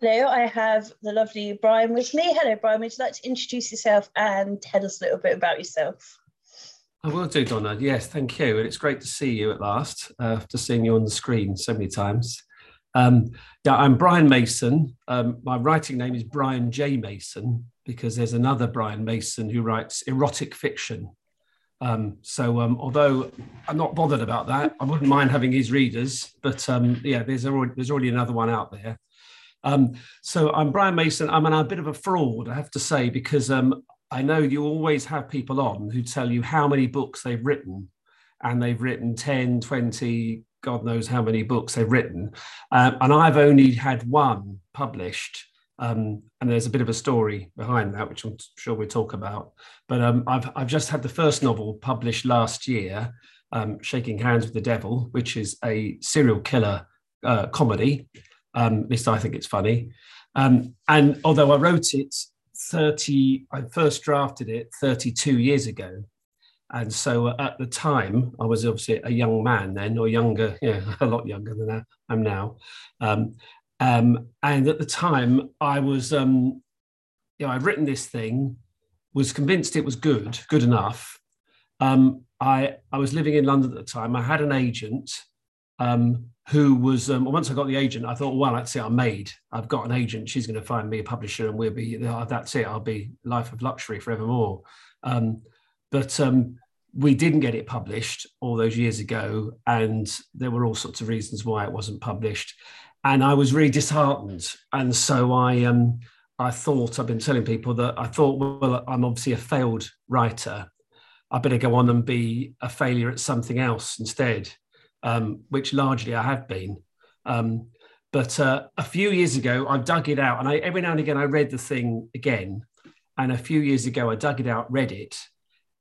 Hello, I have the lovely Brian with me. Hello, Brian, would you like to introduce yourself and tell us a little bit about yourself? I will do, Donna. Yes, thank you. And it's great to see you at last, after seeing you on the screen so many times. Yeah, I'm Brian Mason. My writing name is Brian J. Mason, because there's another Brian Mason who writes erotic fiction. Although I'm not bothered about that, I wouldn't mind having his readers, but yeah, there's already another one out there. So I'm Brian Mason. I mean, I'm a bit of a fraud, I have to say, because I know you always have people on who tell you how many books they've written, and they've written 10, 20, God knows how many books they've written. And I've only had one published. And there's a bit of a story behind that, which I'm sure we'll talk about. But I've just had the first novel published last year, Shaking Hands with the Devil, which is a serial killer comedy. At least I think it's funny. And although I wrote it, I first drafted it 32 years ago. And so at the time, I was obviously a young man then, or younger, yeah, a lot younger than I'm now. And at the time, I was, you know, I'd written this thing, was convinced it was good enough. I was living in London at the time. I had an agent who was, once I got the agent, I thought, well, that's it, I'm made. I've got an agent. She's going to find me a publisher, and we'll be, that's it. I'll be life of luxury forevermore. We didn't get it published all those years ago, and there were all sorts of reasons why it wasn't published. And I was really disheartened. And so I thought, I've been telling people that I thought, well, I'm obviously a failed writer. I better go on and be a failure at something else instead, which largely I have been. But a few years ago, I dug it out. And every now and again, I read the thing again. And a few years ago, I dug it out, read it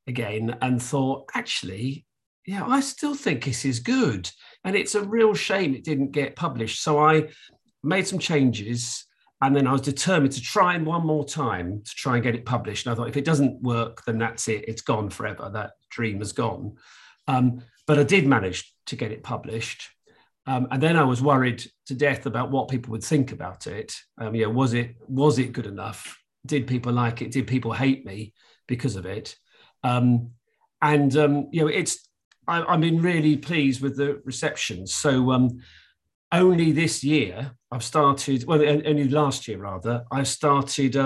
again, and thought, actually, yeah, I still think this is good. And it's a real shame it didn't get published. So I made some changes, and then I was determined to try one more time to try and get it published. And I thought, if it doesn't work, then that's it. It's gone forever. That dream is gone. But I did manage to get it published. And then I was worried to death about what people would think about it. Yeah, was it good enough? Did people like it? Did people hate me because of it? You know, I've been really pleased with the reception. So only this year I've started, well, only last year rather, I started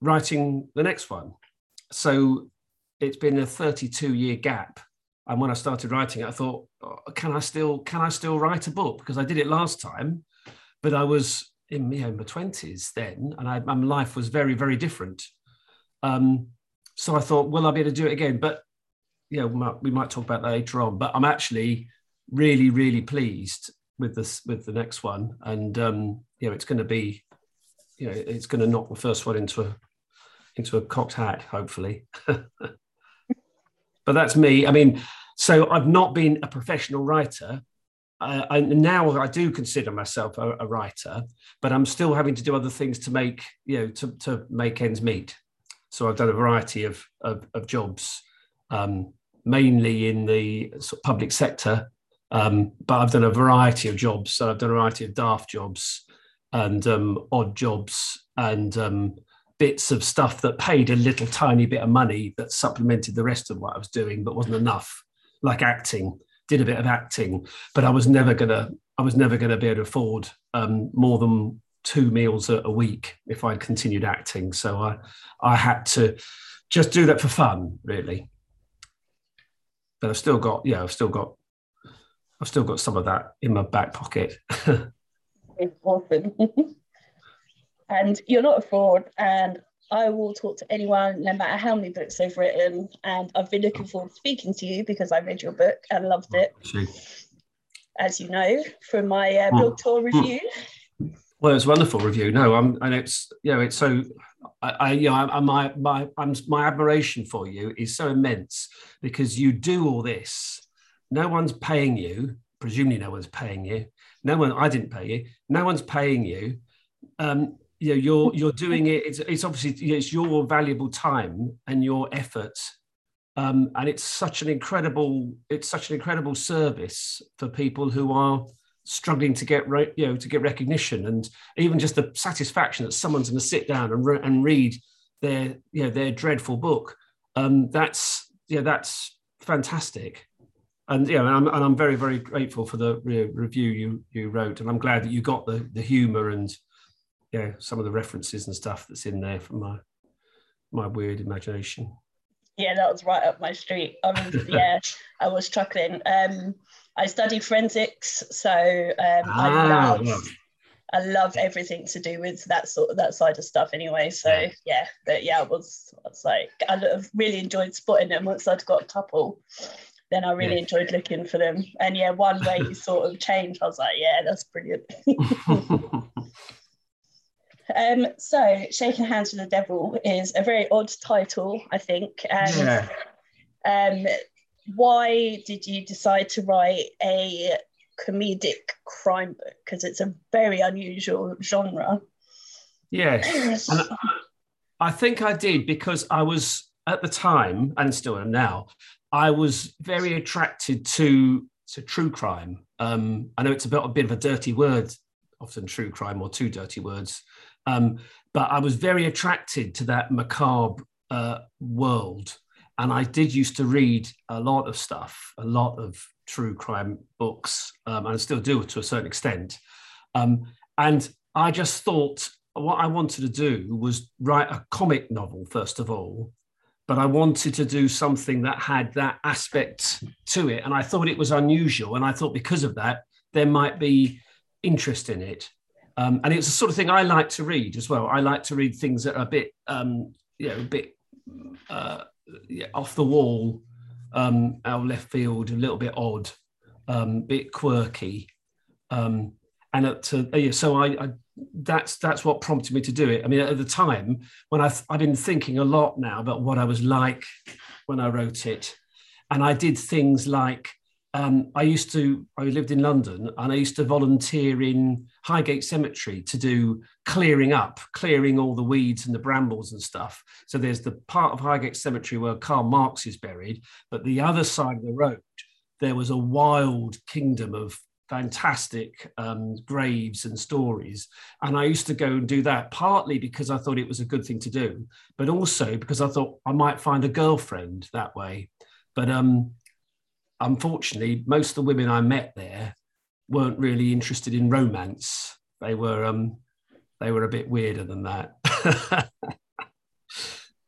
writing the next one. So it's been a 32-year gap. And when I started writing it, I thought, oh, can I still write a book? Because I did it last time, but I was in, you know, my 20s then, and my life was very, very different. So I thought, well, I'll be able to do it again. But yeah, we might talk about that later on, but I'm actually really, really pleased with the next one. And, you know, it's going to be, you know, it's going to knock the first one into a cocked hat, hopefully. But that's me. I mean, so I've not been a professional writer. And now I do consider myself a writer, but I'm still having to do other things to make, you know, to make ends meet. So I've done a variety of jobs, mainly in the sort of public sector, but I've done a variety of jobs. So I've done a variety of daft jobs and odd jobs and bits of stuff that paid a little tiny bit of money that supplemented the rest of what I was doing, but wasn't enough. Like acting, did a bit of acting, but I was never gonna be able to afford more than two meals a week if I continued acting. So I had to just do that for fun, really. But I've still got some of that in my back pocket. Awesome. And you're not a fraud, and I will talk to anyone, no matter how many books they've written. And I've been looking forward to speaking to you because I read your book and loved it, as you know, from my blog tour review. Well, it's a wonderful review. No, and it's, you know, it's so, my admiration for you is so immense because you do all this. No one's paying you. Presumably, no one's paying you. I didn't pay you. No one's paying you. You know, you're doing it. It's obviously, it's your valuable time and your efforts, and it's such an incredible service for people who are struggling to get recognition, and even just the satisfaction that someone's going to sit down and read their dreadful book. That's fantastic. And I'm very, very grateful for the review you wrote, and I'm glad that you got the humour and some of the references and stuff that's in there from my weird imagination. Yeah, that was right up my street. I was chuckling. I study forensics, so I love everything to do with that side of stuff anyway. So I really enjoyed spotting them. Once I'd got a couple, then I really enjoyed looking for them. And one way you sort of change, I was like, yeah, that's brilliant. So Shaking Hands with the Devil is a very odd title, I think. Why did you decide to write a comedic crime book? Because it's a very unusual genre. Yes. And I think I did because I was, at the time, and still am now, I was very attracted to true crime. I know it's a bit of a dirty word, often true crime, or two dirty words. But I was very attracted to that macabre world. And I did used to read a lot of true crime books, and I still do to a certain extent. And I just thought what I wanted to do was write a comic novel, first of all, but I wanted to do something that had that aspect to it. And I thought it was unusual. And I thought because of that, there might be interest in it. And it's the sort of thing I like to read as well. I like to read things that are a bit off the wall, out left field, a little bit odd, bit quirky, so that's what prompted me to do it. I mean, at the time when I've been thinking a lot now about what I was like when I wrote it, and I did things like I lived in London, and I used to volunteer in Highgate Cemetery to do clearing all the weeds and the brambles and stuff. So there's the part of Highgate Cemetery where Karl Marx is buried, but the other side of the road, there was a wild kingdom of fantastic graves and stories. And I used to go and do that, partly because I thought it was a good thing to do, but also because I thought I might find a girlfriend that way. But unfortunately, most of the women I met there weren't really interested in romance. They were a bit weirder than that.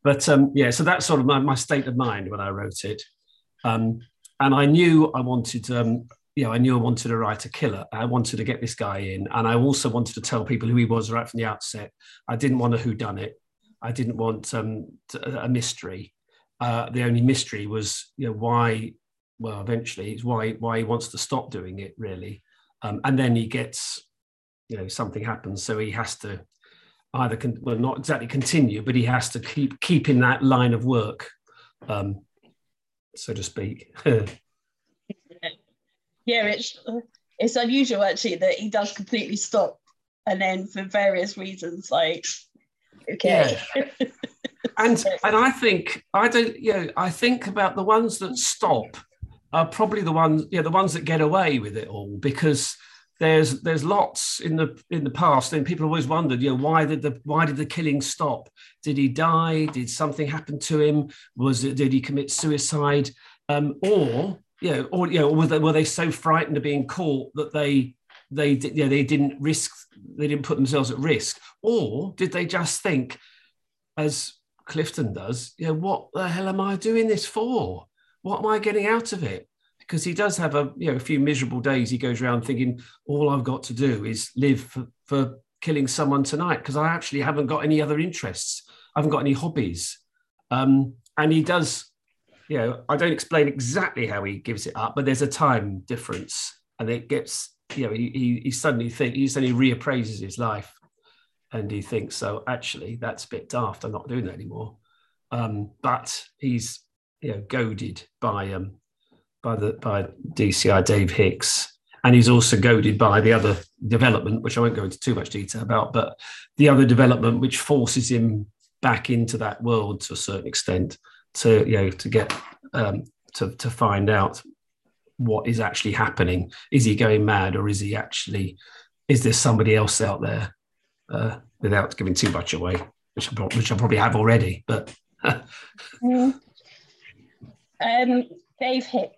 But so that's sort of my state of mind when I wrote it. And I knew I wanted, to write a killer. I wanted to get this guy in, and I also wanted to tell people who he was right from the outset. I didn't want a whodunit. I didn't want a mystery. The only mystery was, why. Well, eventually, it's why he wants to stop doing it, really. And then he gets, something happens, so he has to either, not exactly continue, but he has to keep in that line of work, so to speak. It's unusual, actually, that he does completely stop, and then for various reasons, like, okay. Yeah. And I think, I think about the ones that stop, are probably the ones that get away with it all, because there's lots in the past, and people always wondered, why did the killing stop? Did he die? Did something happen to him? Did he commit suicide? Were they so frightened of being caught that they didn't put themselves at risk, or did they just think, as Clifton does, what the hell am I doing this for? What am I getting out of it? Because he does have a few miserable days. He goes around thinking, all I've got to do is live for killing someone tonight, because I actually haven't got any other interests. I haven't got any hobbies. And he does, I don't explain exactly how he gives it up, but there's a time difference, and it gets, he suddenly reappraises his life, and he thinks, so actually that's a bit daft. I'm not doing that anymore. But he's, goaded by DCI Dave Hicks, and he's also goaded by the other development, which I won't go into too much detail about, but the other development which forces him back into that world to a certain extent to find out what is actually happening. Is he going mad, or is there somebody else out there? Without giving too much away, which I probably have already, but. Dave Hicks,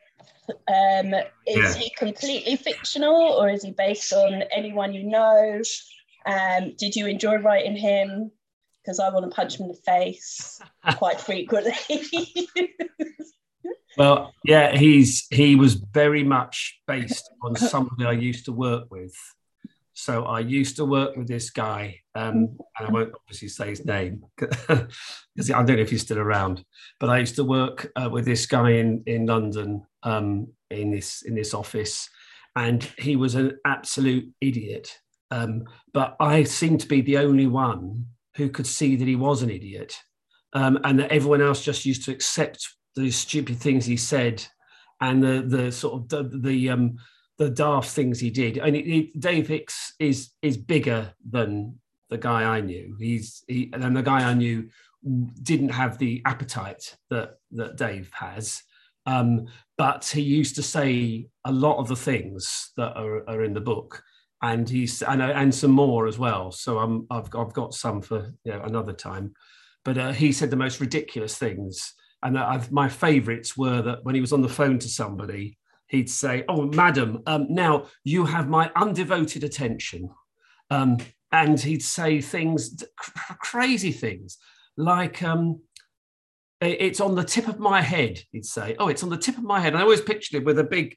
is he completely fictional, or is he based on anyone you know? Did you enjoy writing him? Because I want to punch him in the face quite frequently. Well, yeah, he was very much based on somebody I used to work with. So I used to work with this guy, and I won't obviously say his name because I don't know if he's still around. But I used to work with this guy in London, in this office, and he was an absolute idiot. But I seemed to be the only one who could see that he was an idiot, and that everyone else just used to accept the stupid things he said and the daft things he did. And Dave Hicks is bigger than the guy I knew. And the guy I knew didn't have the appetite that Dave has. But he used to say a lot of the things that are in the book, and and some more as well. So I've got some for another time. But he said the most ridiculous things, and my favourites were that when he was on the phone to somebody, he'd say, "Oh, madam, now you have my undevoted attention." And he'd say things, crazy things, like, "It's on the tip of my head," he'd say. "Oh, it's on the tip of my head." And I always pictured him with a big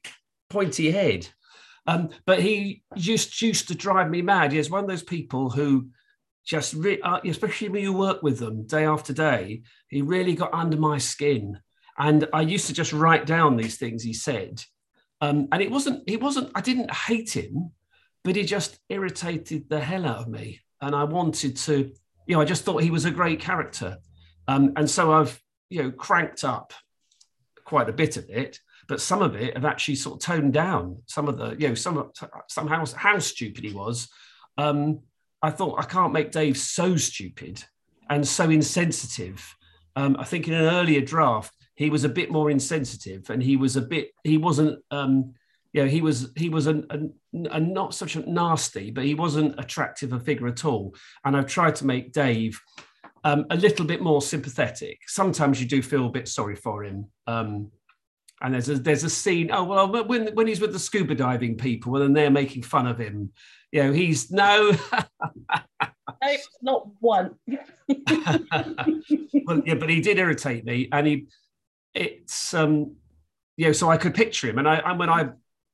pointy head. But he just used to drive me mad. He was one of those people who just, especially when you work with them day after day, he really got under my skin. And I used to just write down these things he said. And I didn't hate him, but he just irritated the hell out of me. And I wanted to, I just thought he was a great character. And so I've, cranked up quite a bit of it, but some of it I've actually sort of toned down. Some of the, somehow how stupid he was. I thought, I can't make Dave so stupid and so insensitive. I think in an earlier draft, he was a bit more insensitive, and he was not such a nasty, but he wasn't attractive a figure at all. And I've tried to make Dave a little bit more sympathetic. Sometimes you do feel a bit sorry for him. And there's a scene, when he's with the scuba diving people and they're making fun of him, he's no, not one. Well, yeah, but he did irritate me, and so I could picture him, and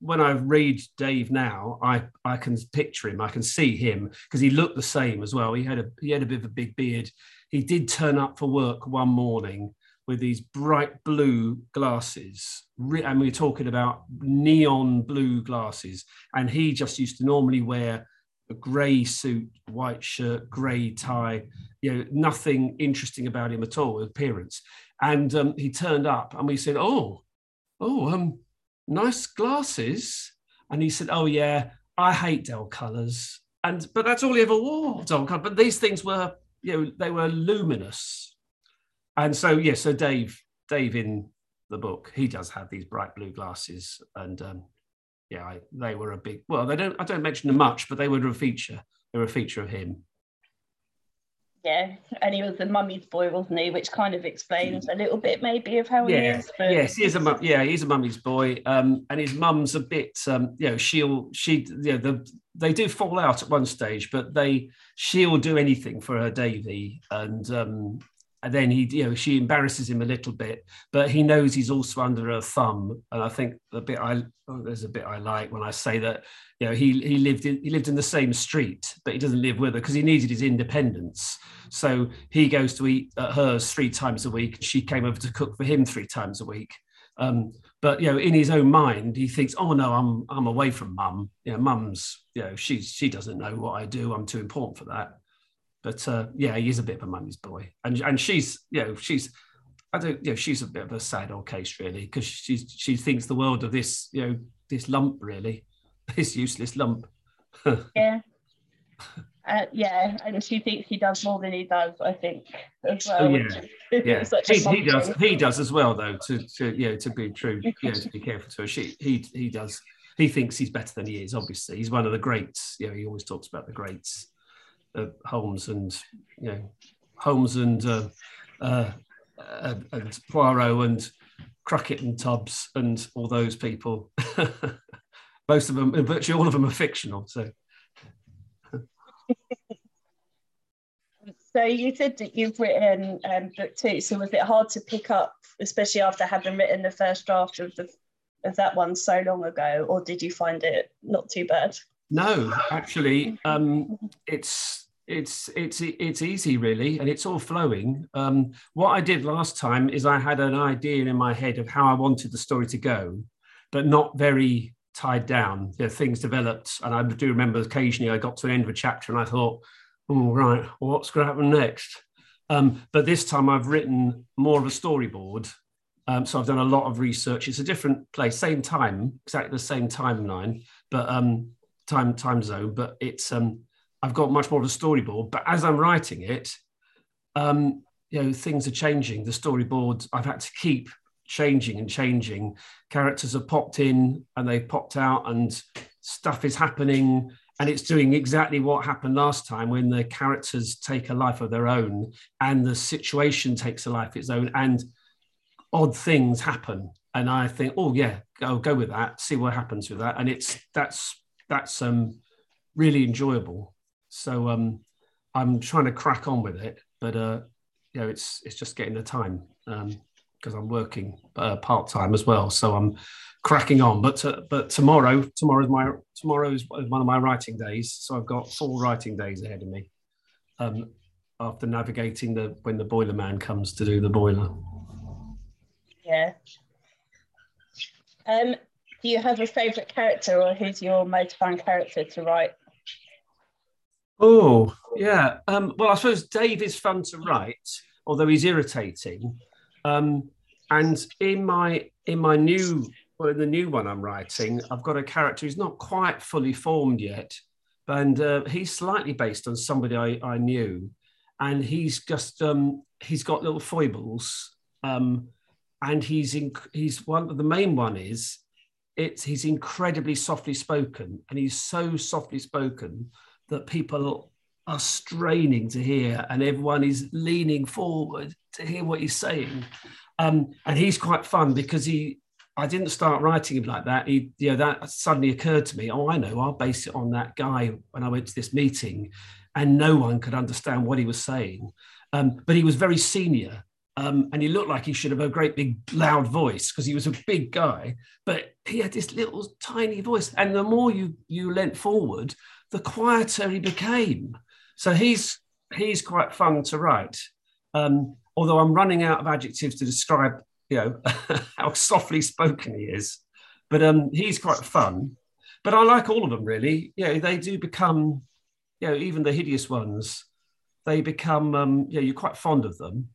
when I read Dave now, I can picture him, I can see him, because he looked the same as well. He had a bit of a big beard. He did turn up for work one morning with these bright blue glasses, and we're talking about neon blue glasses, and he just used to normally wear a grey suit, white shirt, grey tie, nothing interesting about him at all, appearance. And he turned up, and we said, "Oh, nice glasses." And he said, "Oh yeah, I hate dull colours." But that's all he ever wore, dull colour. But these things were, they were luminous. And so so Dave in the book, he does have these bright blue glasses, and they were a big. Well, I don't mention them much, but they were a feature. They were a feature of him. Yeah, and he was the mummy's boy, wasn't he? Which kind of explains a little bit, maybe, of how he is. But... Yes, he's a mummy's boy, and his mum's a bit. They do fall out at one stage, but she'll do anything for her Davy, and then she embarrasses him a little bit, but he knows he's also under her thumb. And I think there's a bit I like when I say that he lived in the same street, but he doesn't live with her because he needed his independence. So he goes to eat at hers 3 times a week, and she came over to cook for him 3 times a week. But in his own mind, he thinks, "Oh no, I'm away from Mum. Mum's she doesn't know what I do. I'm too important for that." But he is a bit of a mummy's boy, and she's a bit of a sad old case, really, because she thinks the world of this this lump, really, this useless lump. Yeah, Yeah, and she thinks he does more than he does, I think, as well. Yeah. He does as well, though. To be true, to be careful to her. He does. He thinks he's better than he is. Obviously, he's one of the greats. You know, he always talks about the greats, Holmes and and Poirot and Cruckett and Tubbs and all those people. Most of them, virtually all of them, are fictional. So you said that you've written book two. So was it hard to pick up, especially after having written the first draft of that one so long ago, or did you find it not too bad? No, actually, it's easy really, and it's all flowing. What I did last time is I had an idea in my head of how I wanted the story to go, but not very tied down. You know, things developed, and I do remember occasionally I got to the end of a chapter and I thought, all right, what's going to happen next? But this time I've written more of a storyboard. So I've done a lot of research. It's a different place, same time, exactly the same timeline, but time zone. But it's I've got much more of a storyboard. But as I'm writing it, things are changing. The storyboard I've had to keep changing. Characters have popped in and they've popped out, and stuff is happening. And it's doing exactly what happened last time, when the characters take a life of their own and the situation takes a life of its own and odd things happen. And I think, I'll go with that, see what happens with that. And that's really enjoyable. So I'm trying to crack on with it, but it's just getting the time because I'm working part-time as well. So I'm cracking on, but tomorrow is one of my writing days, so I've got 4 writing days ahead of me after navigating when the boiler man comes to do the boiler. Yeah. Do you have a favourite character, or who's your most fun character to write? Oh, yeah. Well, I suppose Dave is fun to write, although he's irritating. And in my new... Well, in the new one I'm writing, I've got a character who's not quite fully formed yet, and he's slightly based on somebody I knew, and he's just he's got little foibles, and he's one of the main one is he's incredibly softly spoken, and he's so softly spoken that people are straining to hear, and everyone is leaning forward to hear what he's saying, and he's quite fun because I didn't start writing him like that. That suddenly occurred to me. Oh, I know. I'll base it on that guy when I went to this meeting, and no one could understand what he was saying. But he was very senior, and he looked like he should have a great big loud voice because he was a big guy. But he had this little tiny voice, and the more you leant forward, the quieter he became. So he's quite fun to write. Although I'm running out of adjectives to describe how softly spoken he is, but he's quite fun. But I like all of them really. They do become, even the hideous ones, they become. You're quite fond of them.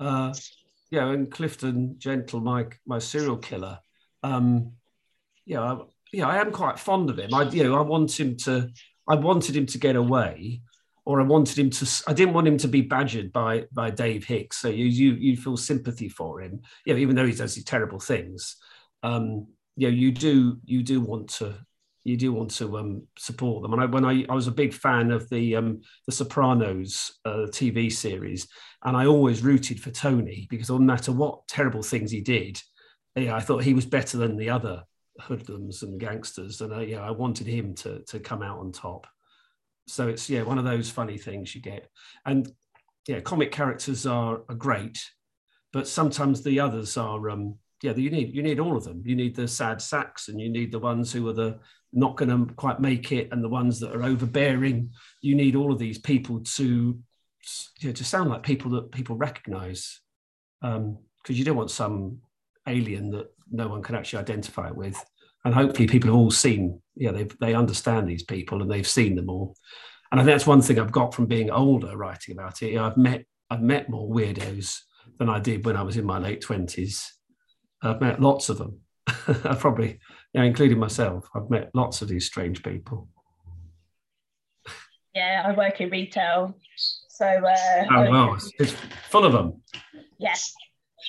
And Clifton Gentle, my serial killer. I am quite fond of him. I wanted him to get away. Or I didn't want him to be badgered by Dave Hicks. So you feel sympathy for him, even though he does these terrible things. You do want to support them. And I was a big fan of the Sopranos TV series, and I always rooted for Tony because no matter what terrible things he did, I thought he was better than the other hoodlums and gangsters, and I wanted him to come out on top. So it's one of those funny things you get, and comic characters are great, but sometimes the others are you need all of them. You need the sad sacks, and you need the ones who are the not going to quite make it, and the ones that are overbearing. You need all of these people to sound like people that people recognise, because you don't want some alien that no one can actually identify with. And hopefully people have all seen, they understand these people and they've seen them all. And I think that's one thing I've got from being older, writing about it. I've met more weirdos than I did when I was in my late 20s. I've met lots of them. Probably, including myself, I've met lots of these strange people. Yeah, I work in retail. So it's full of them. Yes. Yeah,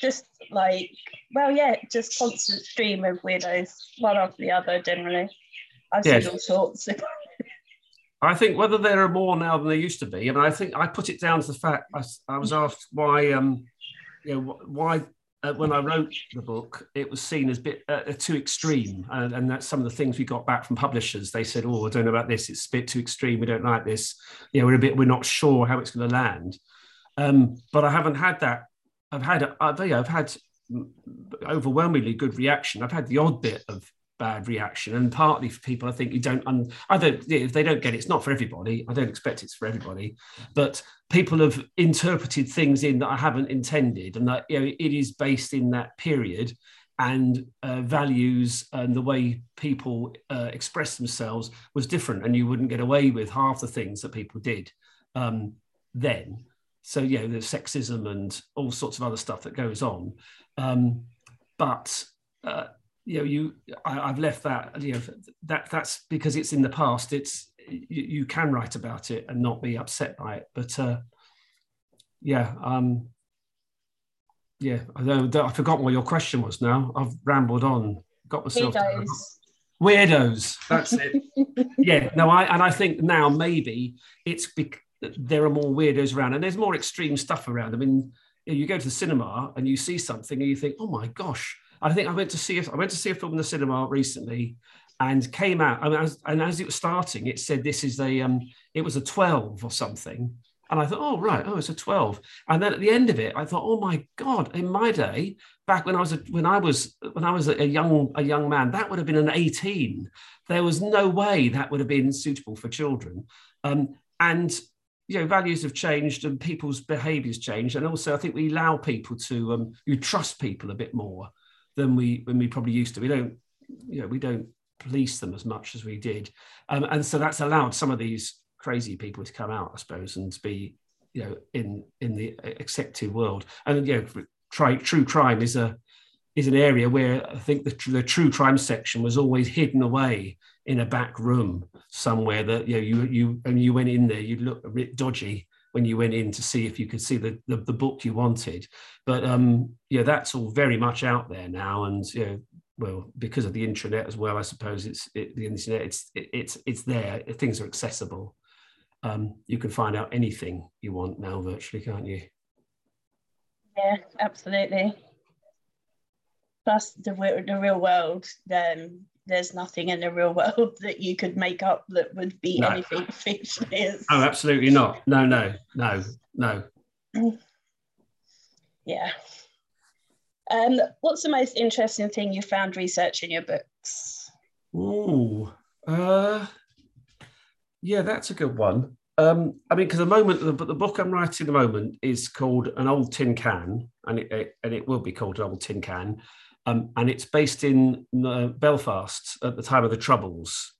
just like, well, yeah, just constant stream of weirdos, one after the other, generally. I've seen all sorts. I think whether there are more now than there used to be, I mean, I think I put it down to the fact I was asked why, when I wrote the book, it was seen as a bit too extreme, and that's some of the things we got back from publishers. They said, "Oh, I don't know about this. It's a bit too extreme. We don't like this. You know, we're not sure how it's going to land." But I haven't had that. I've had overwhelmingly good reaction. I've had the odd bit of bad reaction, and partly for people, I think if they don't get it, it's not for everybody. I don't expect it's for everybody, but people have interpreted things in that I haven't intended, and that, you know, it is based in that period and values, and the way people express themselves was different, and you wouldn't get away with half the things that people did then. So, you know, there's sexism and all sorts of other stuff that goes on, you know, I've left that. You know, that's because it's in the past. It's you can write about it and not be upset by it. But I forgot what your question was. Now I've rambled on. Got myself weirdos. That's it. Yeah. No. I think now maybe it's there are more weirdos around, and there's more extreme stuff around. I mean, you go to the cinema and you see something and you think, oh my gosh. I think I went to see a film in the cinema recently, and came out. I mean, as it was starting, it said this is it was a 12 or something, and I thought, oh right, oh it's a 12. And then at the end of it, I thought, oh my god, in my day, back when I was a young man, that would have been an 18. There was no way that would have been suitable for children, and. You know, values have changed and people's behaviours changed, and also I think we allow people to you trust people a bit more than we probably used to. We don't, you know, we don't police them as much as we did, and so that's allowed some of these crazy people to come out, I suppose, and to be, you know, in the accepted world. And you know, true crime is an area where I think the true crime section was always hidden away in a back room somewhere that, you know, you went in there, you'd look a bit dodgy when you went in to see if you could see the book you wanted. But, yeah, that's all very much out there now. And, you know, well, because of the intranet as well, I suppose it's there. Things are accessible. You can find out anything you want now virtually, can't you? Yeah, absolutely. Plus the real world, there's nothing in the real world that you could make up that would be anything fiction is. Oh, absolutely not. No. Yeah. What's the most interesting thing you found researching your books? Ooh. Yeah, that's a good one. I mean, because the book I'm writing at the moment is called An Old Tin Can, and it will be called An Old Tin Can. And it's based in Belfast at the time of the Troubles.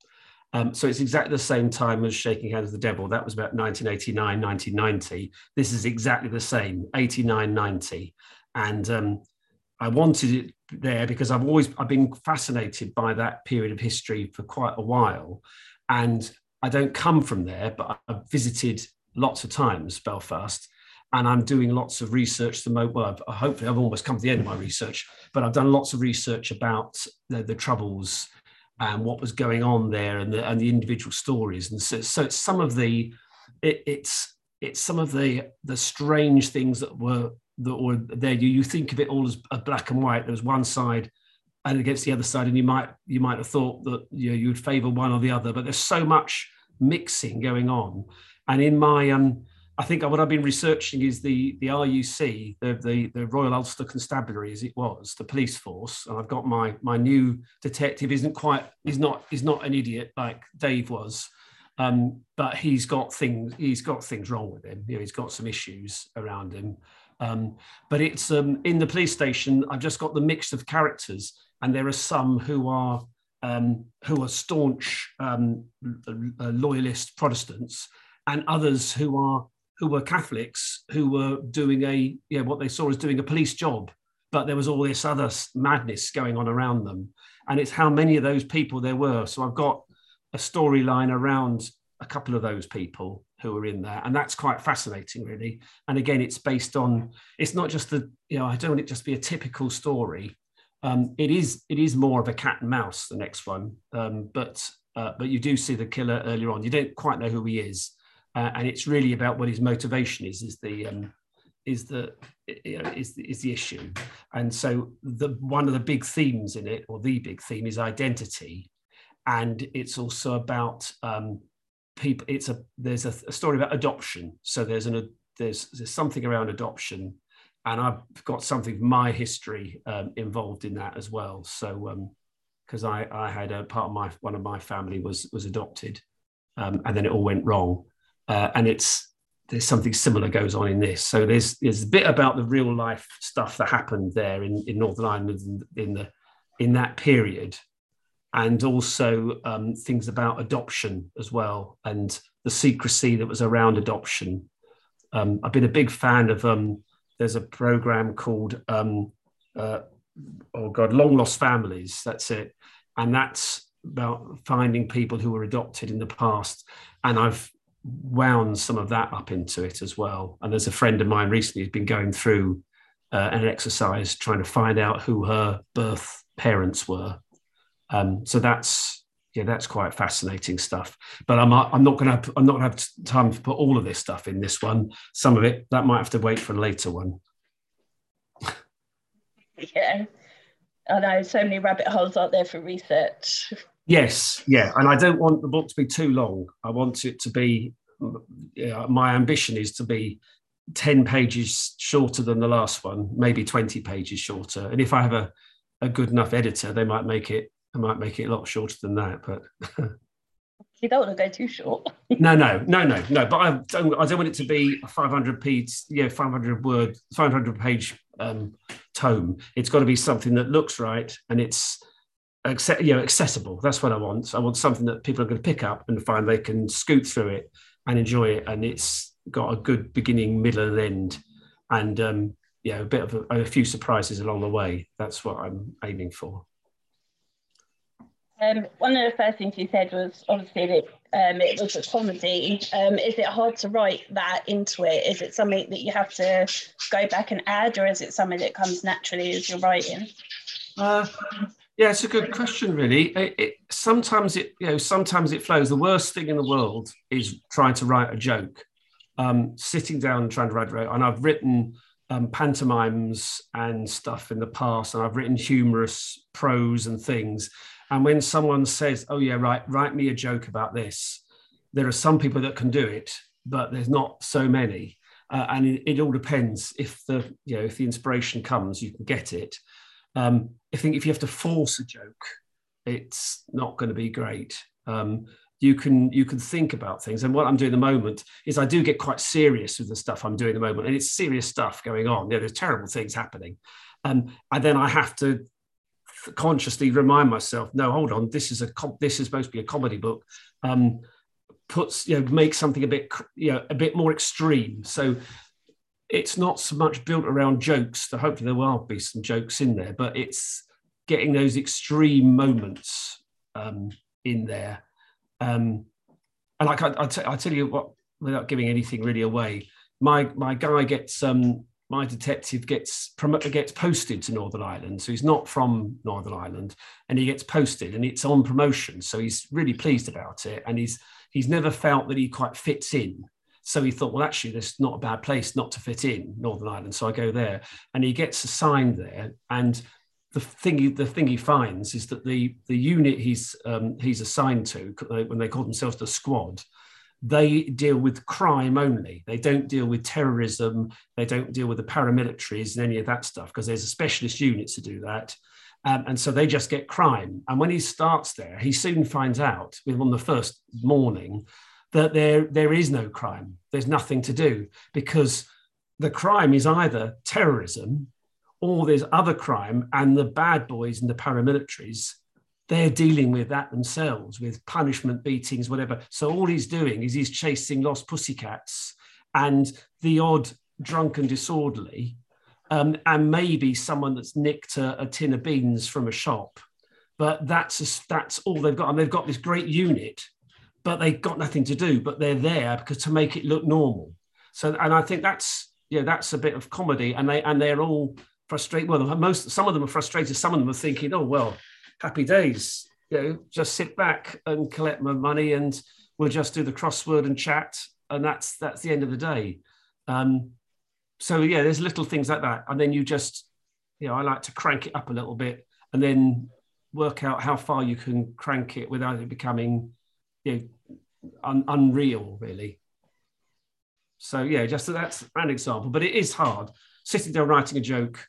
So it's exactly the same time as Shaking Hands with the Devil. That was about 1989, 1990. This is exactly the same, 89, 90. And I wanted it there because I've been fascinated by that period of history for quite a while. And I don't come from there, but I've visited lots of times Belfast. And I'm doing lots of research. Hopefully I've almost come to the end of my research, but I've done lots of research about the Troubles and what was going on there, and the individual stories. And so it's some of the strange things that were there. You think of it all as a black and white. There was one side and against the other side, and you might have thought that, you know, you'd favour one or the other, but there's so much mixing going on. And in my I think what I've been researching is the RUC, the Royal Ulster Constabulary, as it was, the police force. And I've got my new detective is not an idiot like Dave was, but he's got things wrong with him. You know, he's got some issues around him. But it's in the police station. I've just got the mix of characters, and there are some who are staunch loyalist Protestants, and others who were Catholics, who were doing what they saw as doing a police job, but there was all this other madness going on around them. And it's how many of those people there were. So I've got a storyline around a couple of those people who are in there, and that's quite fascinating, really. And again, it's based on, it's not just the, you know, I don't want it just to be a typical story. It is more of a cat and mouse, the next one, but you do see the killer earlier on. You don't quite know who he is, and it's really about what his motivation is the issue. And so the big theme is identity. And it's also about people. There's a story about adoption. So there's something around adoption, and I've got something of my history involved in that as well. So because I had a part of one of my family was adopted, and then it all went wrong, and there's something similar goes on in this. So there's a bit about the real life stuff that happened there in Northern Ireland in that period. And also things about adoption as well, and the secrecy that was around adoption. I've been a big fan of, there's a program called, Long Lost Families, that's it. And that's about finding people who were adopted in the past. And I've wound some of that up into it as well. And there's a friend of mine recently who's been going through an exercise trying to find out who her birth parents were. So that's quite fascinating stuff. But I'm not going to have time to put all of this stuff in this one. Some of it that might have to wait for a later one. Yeah, I know, so many rabbit holes out there for research. Yes, yeah, and I don't want the book to be too long. I want it to be. My ambition is to be 10 pages shorter than the last one, maybe 20 pages shorter. And if I have a good enough editor, they might make it. I might make it a lot shorter than that, but you don't want to go too short. No. But I don't want it to be a 500 page tome. It's got to be something that looks right and it's accessible. That's what I want. I want something that people are going to pick up and find they can scoot through it and enjoy it. And it's got a good beginning, middle, and end, and a bit of a few surprises along the way. That's what I'm aiming for. One of the first things you said was obviously that it was a comedy. Is it hard to write that into it? Is it something that you have to go back and add, or is it something that comes naturally as you're writing? Yeah, it's a good question, really. Sometimes it flows. The worst thing in the world is trying to write a joke. Sitting down and trying to write a joke, and I've written pantomimes and stuff in the past, and I've written humorous prose and things. And when someone says, oh, yeah, right, write me a joke about this, there are some people that can do it, but there's not so many. And it all depends. If the inspiration comes, you can get it. I think if you have to force a joke, it's not going to be great. You can think about things. And what I'm doing at the moment is I do get quite serious with the stuff I'm doing at the moment. And it's serious stuff going on. There's terrible things happening. And then I have to consciously remind myself, no, hold on, this is supposed to be a comedy book. Make something a bit more extreme. So it's not so much built around jokes. So hopefully there will be some jokes in there, but it's getting those extreme moments in there. And like I tell you what, without giving anything really away, my guy gets my detective gets posted to Northern Ireland. So he's not from Northern Ireland, and he gets posted, and it's on promotion. So he's really pleased about it. And he's never felt that he quite fits in. So he thought, well, actually, this is not a bad place not to fit in, Northern Ireland. So I go there, and he gets assigned there. And the thing he finds is that the unit he's assigned to, when they call themselves the squad, they deal with crime only. They don't deal with terrorism. They don't deal with the paramilitaries and any of that stuff, because there's a specialist unit to do that. And so they just get crime. And when he starts there, he soon finds out, on the first morning, that there is no crime. There's nothing to do, because the crime is either terrorism or there's other crime, and the bad boys and the paramilitaries, they're dealing with that themselves, with punishment, beatings, whatever. So all he's doing is he's chasing lost pussycats and the odd drunk and disorderly, and maybe someone that's nicked a tin of beans from a shop. But that's all they've got. And they've got this great unit, but they've got nothing to do, but they're there because to make it look normal. So, and I think that's, yeah, that's a bit of comedy, and they're all frustrated. Well, some of them are frustrated. Some of them are thinking, oh, well, happy days, you know, just sit back and collect my money and we'll just do the crossword and chat. And that's the end of the day. So yeah, there's little things like that. And then you just, you know, I like to crank it up a little bit and then work out how far you can crank it without it becoming, you know, unreal really. So yeah, just that's an example, but it is hard. Sitting there writing a joke,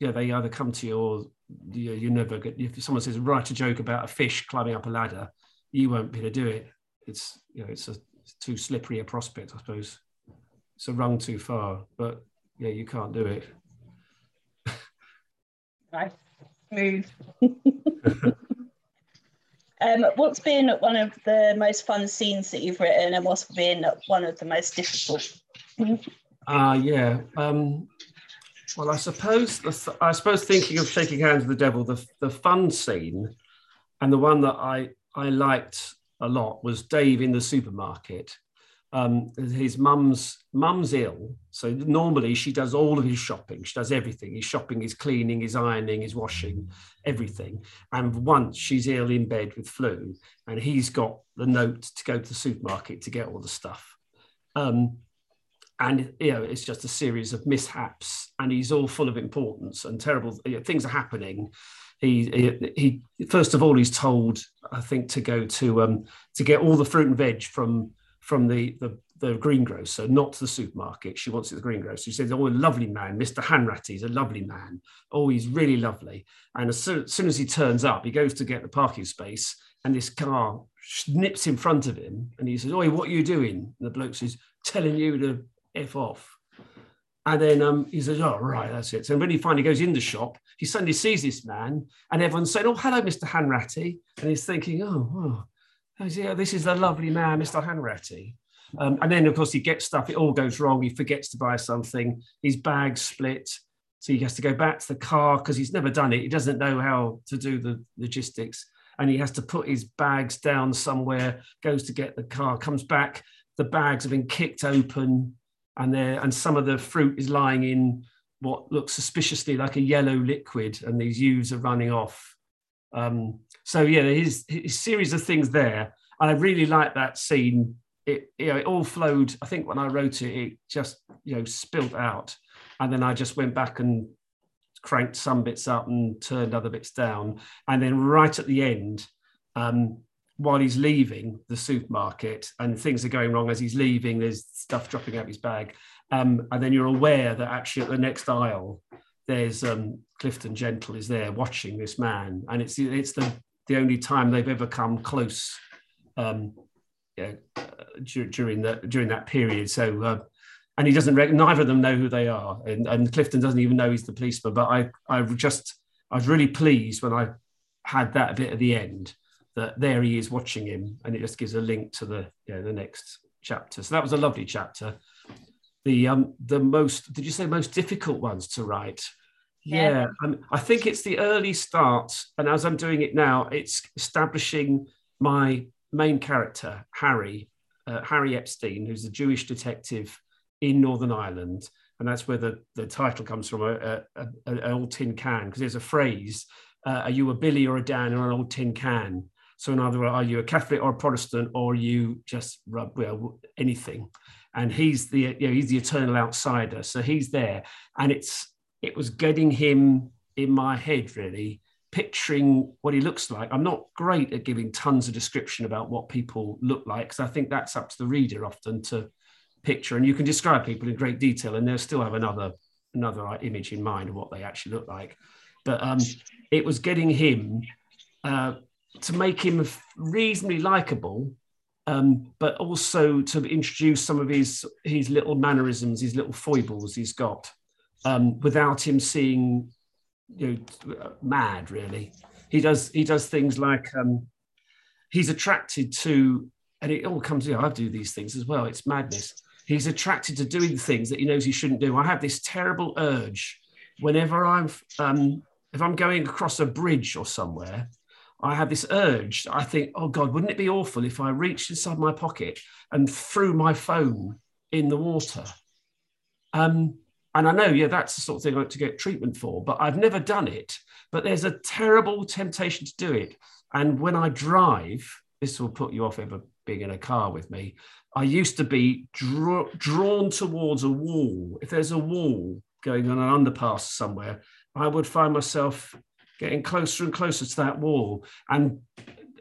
yeah, they either come to you or you never get. If someone says write a joke about a fish climbing up a ladder, you won't be able to do it. It's, you know, it's too slippery a prospect, I suppose. It's a rung too far, but yeah, you can't do it. Nice, smooth. What's been one of the most fun scenes that you've written, and what's been one of the most difficult? Yeah. Well, I suppose thinking of Shaking Hands with the Devil, the fun scene, and the one that I liked a lot was Dave in the supermarket. His mum's ill, so normally she does all of his shopping. She does everything. His shopping, his cleaning, his ironing, his washing, everything. And once she's ill in bed with flu, and he's got the note to go to the supermarket to get all the stuff. And you know, it's just a series of mishaps, and he's all full of importance and terrible, you know, things are happening. He first of all, he's told, I think, to go to get all the fruit and veg from the greengrocer, not to the supermarket. She wants it at the greengrocer. She says, oh, a lovely man, Mr. Hanratty's a lovely man. Oh, he's really lovely. And as soon as he turns up, he goes to get the parking space, and this car snips in front of him, and he says, oi, what are you doing? And the bloke says, telling you to F off. And then he says, oh, right, that's it. So when he finally goes in the shop, he suddenly sees this man, and everyone's saying, oh, hello, Mr. Hanratty. And he's thinking, oh, this is the lovely man, Mr. Hanratty. And then, of course, he gets stuff. It all goes wrong. He forgets to buy something. His bag's split. So he has to go back to the car because he's never done it. He doesn't know how to do the logistics. And he has to put his bags down somewhere, goes to get the car, comes back. The bags have been kicked open, and some of the fruit is lying in what looks suspiciously like a yellow liquid, and these youths are running off. So yeah, his series of things there, and I really like that scene. It, you know, it all flowed. I think when I wrote it, it just, you know, spilled out, and then I just went back and cranked some bits up and turned other bits down, and then right at the end. While he's leaving the supermarket and things are going wrong as he's leaving, there's stuff dropping out of his bag. And then you're aware that actually at the next aisle, there's Clifton Gentle is there watching this man. And it's the only time they've ever come close during that period. So, and he doesn't, neither of them know who they are. And Clifton doesn't even know he's the policeman, but I was really pleased when I had that bit at the end. That there he is watching him, and it just gives a link to the, you know, the next chapter. So that was a lovely chapter. The most, did you say most difficult ones to write? Yeah. I think it's the early start, and as I'm doing it now, it's establishing my main character, Harry Epstein, who's a Jewish detective in Northern Ireland, and that's where the title comes from, an old tin can, because there's a phrase, are you a Billy or a Dan or an old tin can? So in other words, are you a Catholic or a Protestant, or are you just anything? And he's the eternal outsider. So he's there, and it was getting him in my head, really, picturing what he looks like. I'm not great at giving tons of description about what people look like, because I think that's up to the reader often to picture. And you can describe people in great detail, and they'll still have another image in mind of what they actually look like. But it was getting him. To make him reasonably likable, but also to introduce some of his little mannerisms, his little foibles he's got, without him seeing, you know, mad, really. He does things like he's attracted to, and it all comes, you know, I do these things as well, it's madness. He's attracted to doing things that he knows he shouldn't do. I have this terrible urge whenever if I'm going across a bridge or somewhere, I had this urge. I think, oh God, wouldn't it be awful if I reached inside my pocket and threw my phone in the water? And I know, yeah, that's the sort of thing I want to get treatment for, but I've never done it. But there's a terrible temptation to do it. And when I drive, this will put you off ever being in a car with me, I used to be drawn towards a wall. If there's a wall going on an underpass somewhere, I would find myself getting closer and closer to that wall. And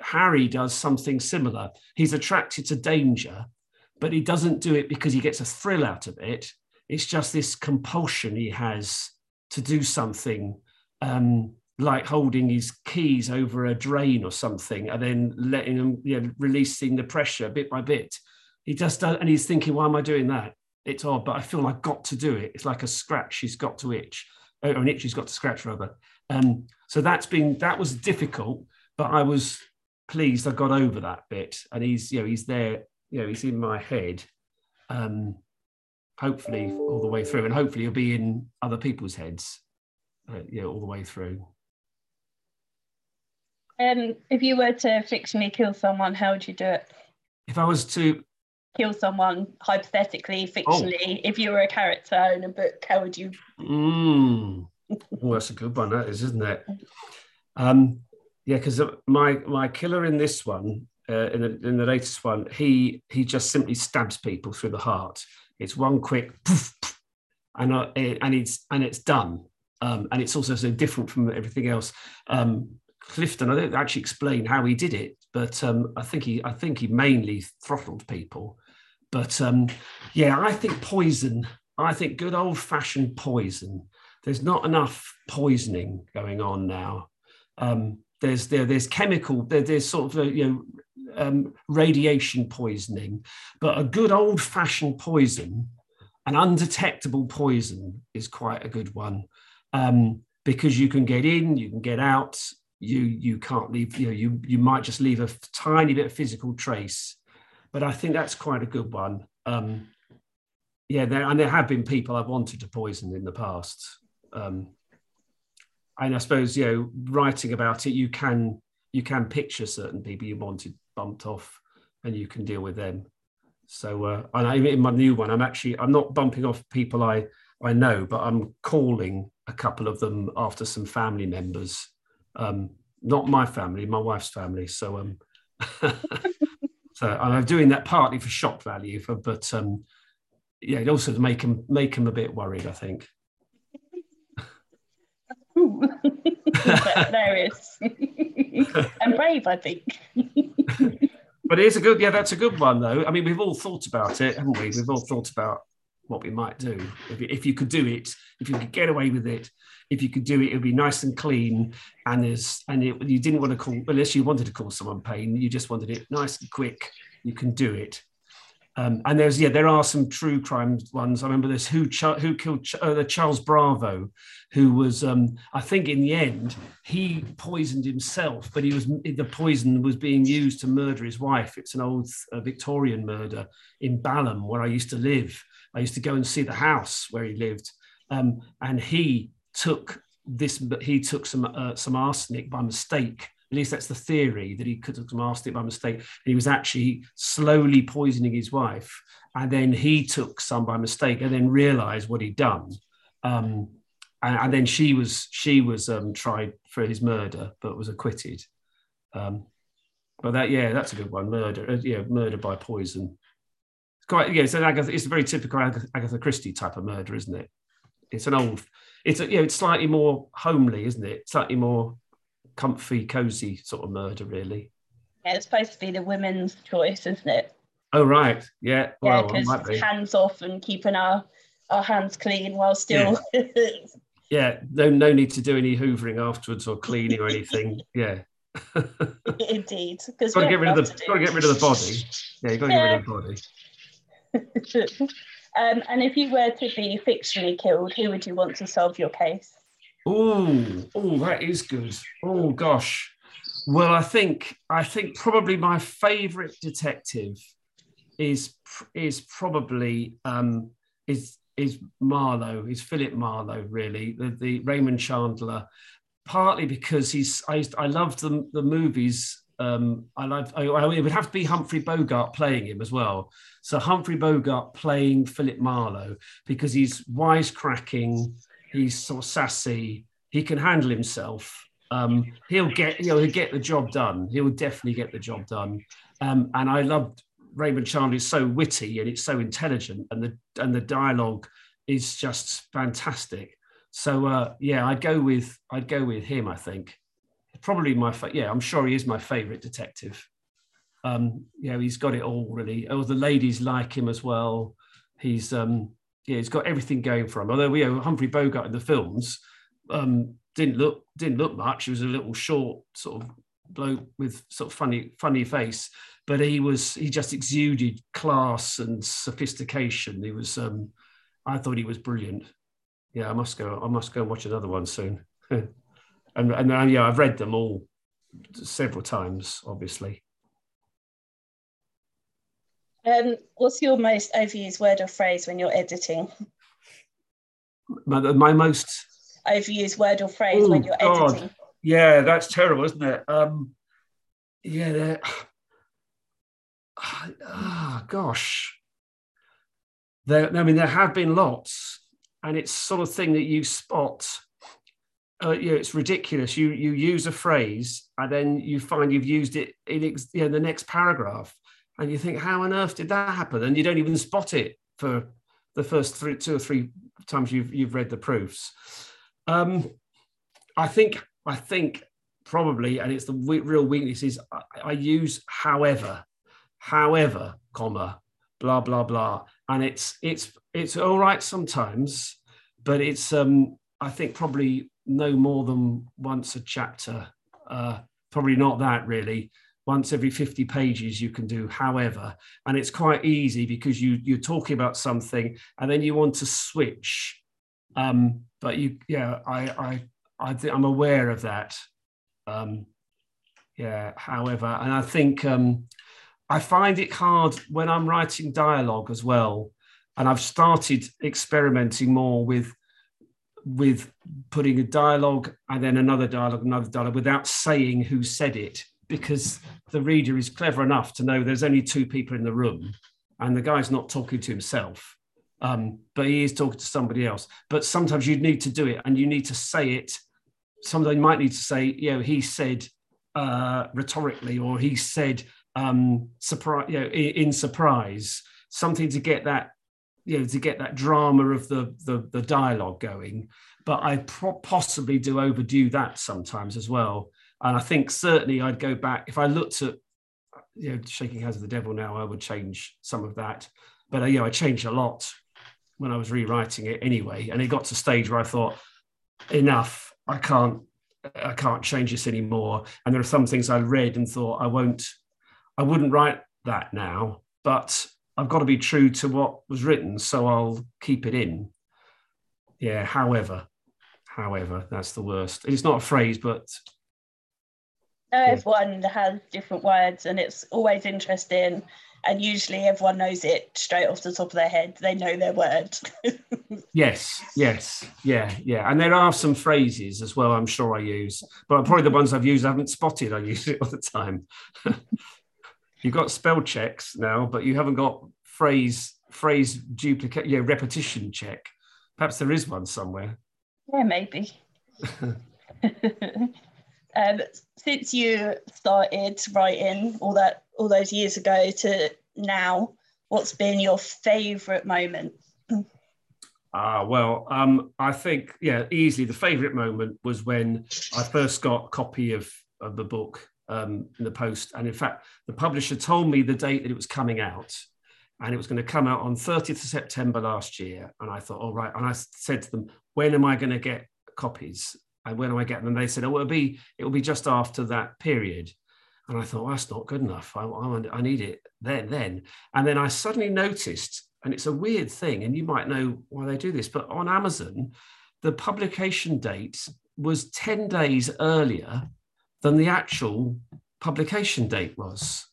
Harry does something similar. He's attracted to danger, but he doesn't do it because he gets a thrill out of it. It's just this compulsion he has to do something, like holding his keys over a drain or something and then letting them, you know, releasing the pressure bit by bit. He just does, and he's thinking, why am I doing that? It's odd, but I feel I've got to do it. It's like a scratch he's got to itch, or an itch he's got to scratch, rather. So that was difficult, but I was pleased I got over that bit. And he's there, he's in my head, hopefully all the way through, and hopefully he'll be in other people's heads, all the way through. If you were to fictionally kill someone, how would you do it? If I was to kill someone, hypothetically, fictionally, if you were a character in a book, how would you? Well, that's a good one, that is, isn't it? Yeah, because my killer in this one, in the latest one, he just simply stabs people through the heart. It's one quick poof, poof, and it's done. And it's also so different from everything else. Clifton, I don't actually explain how he did it, but I think he mainly throttled people. But yeah, I think poison. I think good old-fashioned poison. There's not enough poisoning going on now. There's chemical. There's sort of radiation poisoning, but a good old-fashioned poison, an undetectable poison, is quite a good one. Because you can get in, you can get out, you can't leave, you might just leave a tiny bit of physical trace, but I think that's quite a good one. There have been people I've wanted to poison in the past. And I suppose, writing about it, you can picture certain people you wanted bumped off and you can deal with them. So and in my new one, I'm not bumping off people I know, but I'm calling a couple of them after some family members. Not my family, my wife's family. So so I'm doing that partly for shock value, but also to make them a bit worried, I think. Hilarious. And brave, I think. But it is that's a good one though. I mean, we've all thought about it, haven't we? We've all thought about what we might do if you could do it, if you could get away with it, if you could do it, it'd be nice and clean. You didn't want to call, unless you wanted to call someone pain, you just wanted it nice and quick. You can do it. And there are some true crime ones. I remember this who killed the Charles Bravo, who was I think in the end he poisoned himself, but the poison was being used to murder his wife. It's an old Victorian murder in Balham, where I used to live. I used to go and see the house where he lived, and he took some arsenic by mistake. At least that's the theory, that he could have some arsenic by mistake. And he was actually slowly poisoning his wife, and then he took some by mistake, and then realised what he'd done. And then she was tried for his murder, but was acquitted. That's a good one. Murder by poison. It's a very typical Agatha Christie type of murder, isn't it? It's slightly more homely, isn't it? Slightly more comfy, cozy sort of murder, really. Yeah, it's supposed to be the women's choice, isn't it? Oh right, yeah. Yeah, because hands off and keeping our hands clean while still. Yeah. Yeah, no need to do any hoovering afterwards or cleaning or anything. Yeah. Indeed, because got to get rid of the body. Yeah, you got to get rid of the body. And if you were to be fictionally killed, who would you want to solve your case? Oh, that is good. Oh gosh. Well, I think probably my favourite detective is Philip Marlowe, really, the Raymond Chandler. partly because I loved the movies. It would have to be Humphrey Bogart playing him as well. So Humphrey Bogart playing Philip Marlowe, because he's wisecracking, he's sort of sassy, he can handle himself. He'll get the job done. He'll definitely get the job done. And I loved Raymond Chandler is so witty and it's so intelligent, and the dialogue is just fantastic. So yeah, I'd go with him. I think probably I'm sure he is my favourite detective. He's got it all really. Oh, the ladies like him as well. He's got everything going for him. Although we Humphrey Bogart in the films didn't look much. He was a little short sort of bloke with sort of funny face, but he just exuded class and sophistication. He was I thought he was brilliant. Yeah, I must go and watch another one soon. and I've read them all several times, obviously. What's your most overused word or phrase when you're editing? My most overused word or phrase when you're editing. Yeah, that's terrible, isn't it? There have been lots, and it's sort of thing that you spot. It's ridiculous. You use a phrase, and then you find you've used it in the next paragraph, and you think, how on earth did that happen? And you don't even spot it for the first two or three times you've read the proofs. I think probably, and it's the real weakness, is I use however, comma, blah, blah, blah. And it's all right sometimes, but it's, I think probably no more than once a chapter, probably not that really. Once every 50 pages, you can do however. And it's quite easy because you're talking about something and then you want to switch. I'm aware of that. However, and I think I find it hard when I'm writing dialogue as well. And I've started experimenting more with putting a dialogue and then another dialogue without saying who said it, because the reader is clever enough to know there's only two people in the room and the guy's not talking to himself. But he is talking to somebody else. But sometimes you'd need to do it and you need to say it. Sometimes you might need to say, he said rhetorically, or he said surprise, in surprise, something to get that, to get that drama of the dialogue going. But I possibly do overdo that sometimes as well. And I think certainly I'd go back, if I looked at, Shaking Hands with the Devil now, I would change some of that. But I changed a lot when I was rewriting it anyway. And it got to a stage where I thought, enough. I can't change this anymore. And there are some things I read and thought I wouldn't write that now, but I've got to be true to what was written. So I'll keep it in. Yeah. However, that's the worst. It's not a phrase, but. No, everyone has different words and it's always interesting. And usually everyone knows it straight off the top of their head. They know their word. Yes. Yeah. And there are some phrases as well I'm sure I use, but probably the ones I've used I haven't spotted. I use it all the time. You've got spell checks now, but you haven't got phrase duplicate, repetition check. Perhaps there is one somewhere. Yeah, maybe. Since you started writing all those years ago to now, what's been your favourite moment? I think easily the favourite moment was when I first got a copy of the book in the post, and in fact the publisher told me the date that it was coming out, and it was going to come out on 30th of September last year, and I thought, all right, and I said to them, when am I going to get copies? And when do I get them? They said, it will be just after that period. And I thought, that's not good enough. I need it then. And then I suddenly noticed, and it's a weird thing, and you might know why they do this, but on Amazon, the publication date was 10 days earlier than the actual publication date was.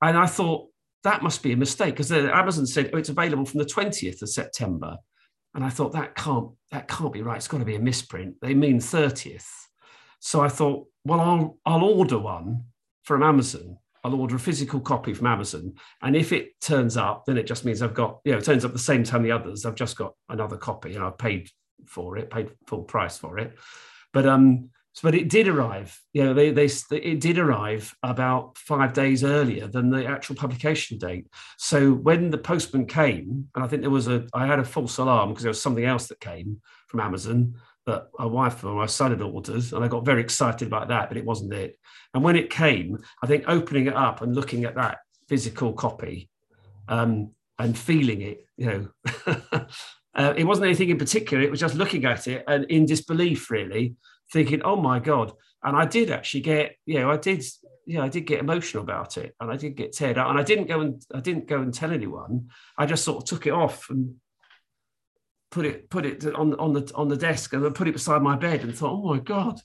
And I thought, that must be a mistake, because Amazon said, it's available from the 20th of September. And I thought, that can't be right. It's got to be a misprint. They mean 30th. So I thought, well, I'll order one from Amazon. I'll order a physical copy from Amazon. And if it turns up, then it just means I've got, you know, it turns up the same time the others. I've just got another copy and I've paid for it, paid full price for it. But it did arrive. You know, it did arrive about 5 days earlier than the actual publication date. So when the postman came, and I think I had a false alarm because there was something else that came from Amazon that my wife or my son had ordered, and I got very excited about that, but it wasn't it. And when it came, I think opening it up and looking at that physical copy and feeling it, you know, it wasn't anything in particular. It was just looking at it and in disbelief, really, thinking, oh my God. And I did actually get, you know, I did get emotional about it, and I did get teared up, and I didn't go and tell anyone. I just sort of took it off and put it on the desk, and I put it beside my bed and thought, oh my God.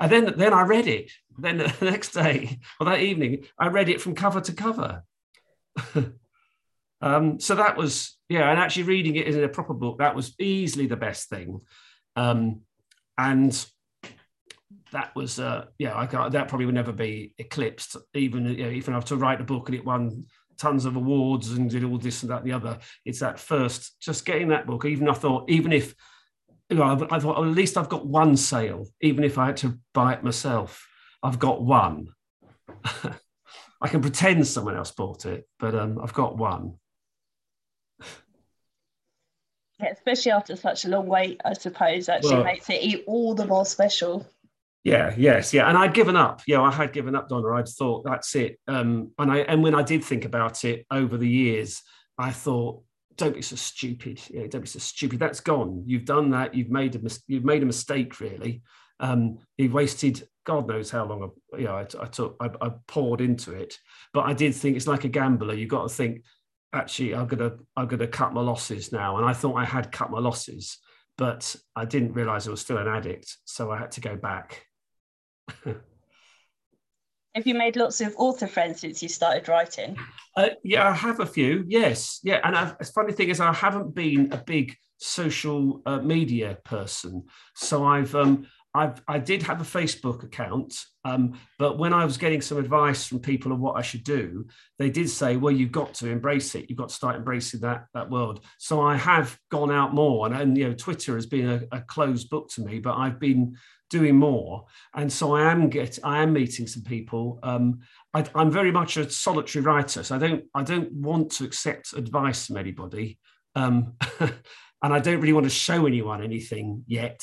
And then I read it. Then the next day or that evening, I read it from cover to cover. So that was, yeah, and actually reading it in a proper book, that was easily the best thing. And that was, yeah, that probably would never be eclipsed, even, you know, even after writing a book and it won tons of awards and did all this and that and the other. It's that first, just getting that book. Even I thought, even if, you know, I thought, well, at least I've got one sale, even if I had to buy it myself, I've got one. I can pretend someone else bought it, but I've got one. Yeah, especially after such a long wait, I suppose, actually makes it all the more special. Yeah, yes, yeah. And I'd given up. Yeah, I had given up, Donna. I'd thought, that's it. And when I did think about it over the years, I thought, don't be so stupid. Yeah, don't be so stupid. That's gone. You've done that. You've made a mistake, really. You've wasted God knows how long I poured into it. But I did think, it's like a gambler. You've got to think, actually, I'm gonna cut my losses now. And I thought I had cut my losses, but I didn't realise I was still an addict, so I had to go back. Have you made lots of author friends since you started writing? Yeah, I have a few. Yes, yeah. And the funny thing is, I haven't been a big social media person, so I did have a Facebook account, but when I was getting some advice from people on what I should do, they did say, well, you've got to embrace it. You've got to start embracing that world. So I have gone out more, and you know, Twitter has been a closed book to me, but I've been doing more. And so I am meeting some people. I'm very much a solitary writer, so I don't want to accept advice from anybody. And I don't really want to show anyone anything yet.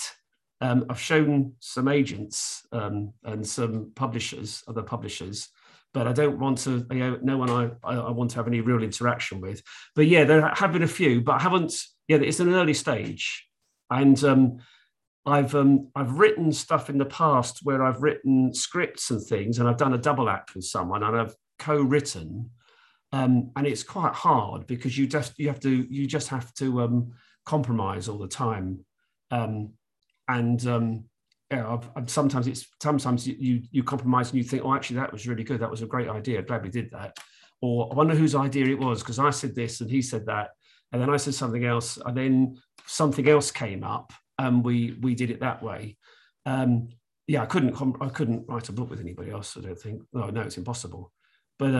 I've shown some agents and some publishers, other publishers, but I don't want to, you know, no one I want to have any real interaction with. But yeah, there have been a few, but I haven't. Yeah, it's an early stage, and I've written stuff in the past where I've written scripts and things, and I've done a double act with someone, and I've co-written, and it's quite hard because you just have to compromise all the time. Sometimes you compromise and you think, oh, actually, that was really good. That was a great idea. Glad we did that. Or I wonder whose idea it was, because I said this and he said that. And then I said something else. And then something else came up and we did it that way. Yeah, I couldn't write a book with anybody else, I don't think. Oh, no, it's impossible. But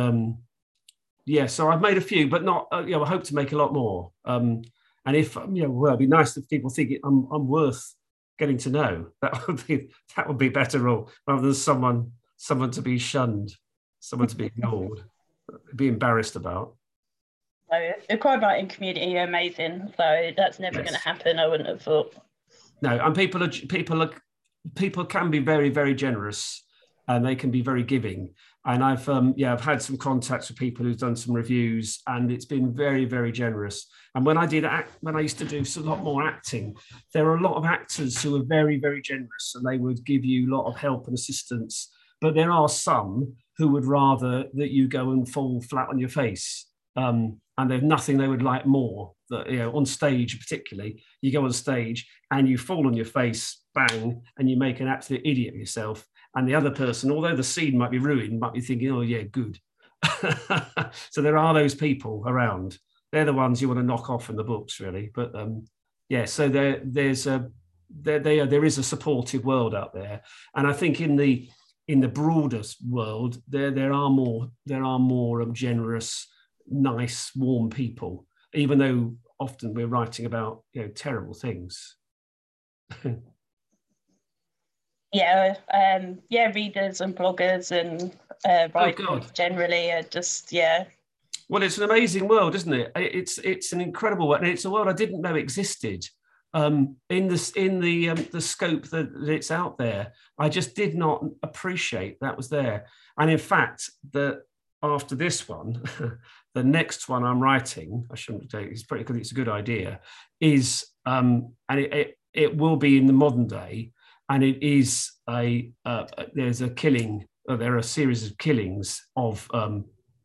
yeah, so I've made a few, but not, you know, I hope to make a lot more. And if, you know, well, it'd be nice if people think I'm worth getting to know. That would be better role, rather than someone to be shunned, someone to be ignored, be embarrassed about. No, the crime writing community are amazing, so that's never going to happen, I wouldn't have thought. No, and people can be very, very generous, and they can be very giving. And I've had some contacts with people who've done some reviews, and it's been very, very generous. And when I used to do a lot more acting, there were a lot of actors who were very, very generous, and they would give you a lot of help and assistance. But there are some who would rather that you go and fall flat on your face, and there's nothing they would like more. That, you know, on stage particularly, you go on stage and you fall on your face, bang, and you make an absolute idiot of yourself. And the other person, although the scene might be ruined, might be thinking, oh, yeah, good. So there are those people around. They're the ones you want to knock off in the books, really. But, yeah, so there's there is a supportive world out there, and I think in the broader world there are more generous, nice, warm people, even though often we're writing about, you know, terrible things. Yeah, readers and bloggers and writers generally are just, yeah. Well, it's an amazing world, isn't it? It's an incredible world, and it's a world I didn't know existed. In the scope that it's out there, I just did not appreciate that was there. And in fact, after this one, the next one I'm writing, I shouldn't take it's pretty because it's a good idea, is and it will be in the modern day, and it is there are a series of killings of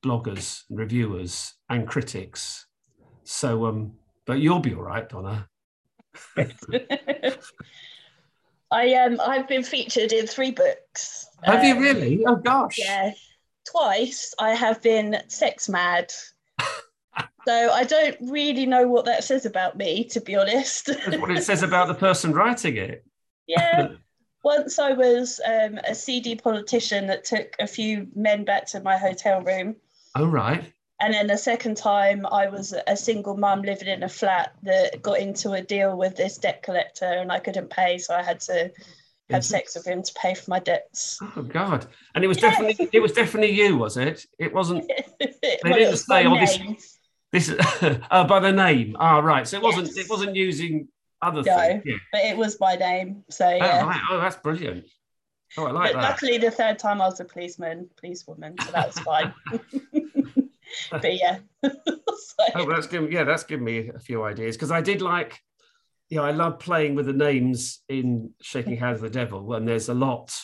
bloggers, reviewers, and critics. So, but you'll be all right, Donna. I've been featured in 3 books. Have you really? Oh gosh. Yeah, twice. I have been sex mad. So I don't really know what that says about me, to be honest. That's what it says about the person writing it. Yeah. Once I was a seedy politician that took a few men back to my hotel room. Oh, right. And then the second time I was a single mum living in a flat that got into a deal with this debt collector and I couldn't pay, so I had to have sex with him to pay for my debts. Oh, God. And it was definitely you, was it? It wasn't... They didn't say, oh, this by the name. Ah, right. So it wasn't using... Other thing. Yeah. But it was by name, so yeah. Oh, right. Oh, that's brilliant. Oh, I like that. Luckily, the third time I was a policewoman, so that was fine. But yeah. So. Oh, that's given me a few ideas, because I did like, you know, I love playing with the names in Shaking Hands with the Devil, and there's a lot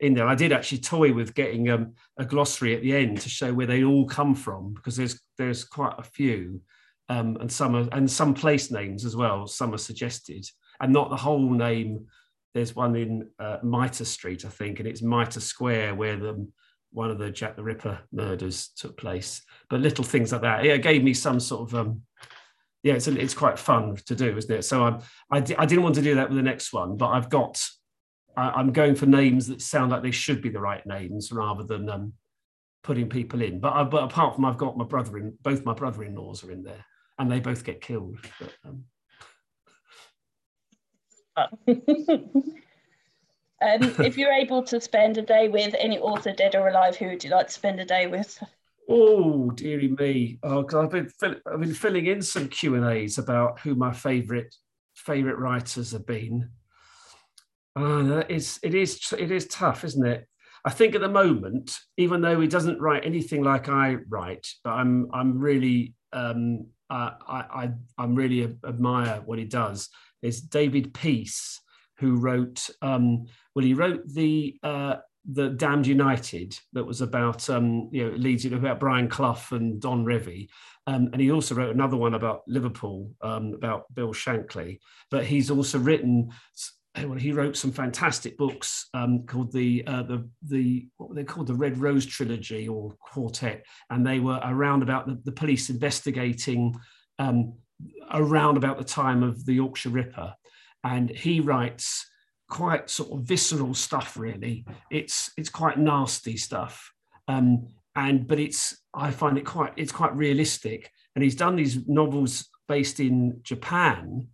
in there. I did actually toy with getting a glossary at the end to show where they all come from, because there's quite a few. And some place names as well. Some are suggested, and not the whole name. There's one in Mitre Street, I think, and it's Mitre Square where one of the Jack the Ripper murders took place. But little things like that. Yeah, it gave me some sort of it's quite fun to do, isn't it? So I didn't want to do that with the next one, but I'm going for names that sound like they should be the right names rather than putting people in. But apart from I've got both my brother-in-laws are in there. And they both get killed. But, if you're able to spend a day with any author, dead or alive, who would you like to spend a day with? Oh, dearie me! Oh, because I've been filling in some Q&As about who my favourite writers have been. It is tough, isn't it? I think at the moment, even though he doesn't write anything like I write, but I really admire what he does, is David Peace, who wrote, The Damned United, that was about, about Brian Clough and Don Revie. And he also wrote another one about Liverpool, about Bill Shankly. But he's also written, well, he wrote some fantastic books called the Red Rose Trilogy or Quartet, and they were around about the police investigating around about the time of the Yorkshire Ripper. And he writes quite sort of visceral stuff, really. It's quite nasty stuff, but I find it quite realistic. And he's done these novels based in Japan.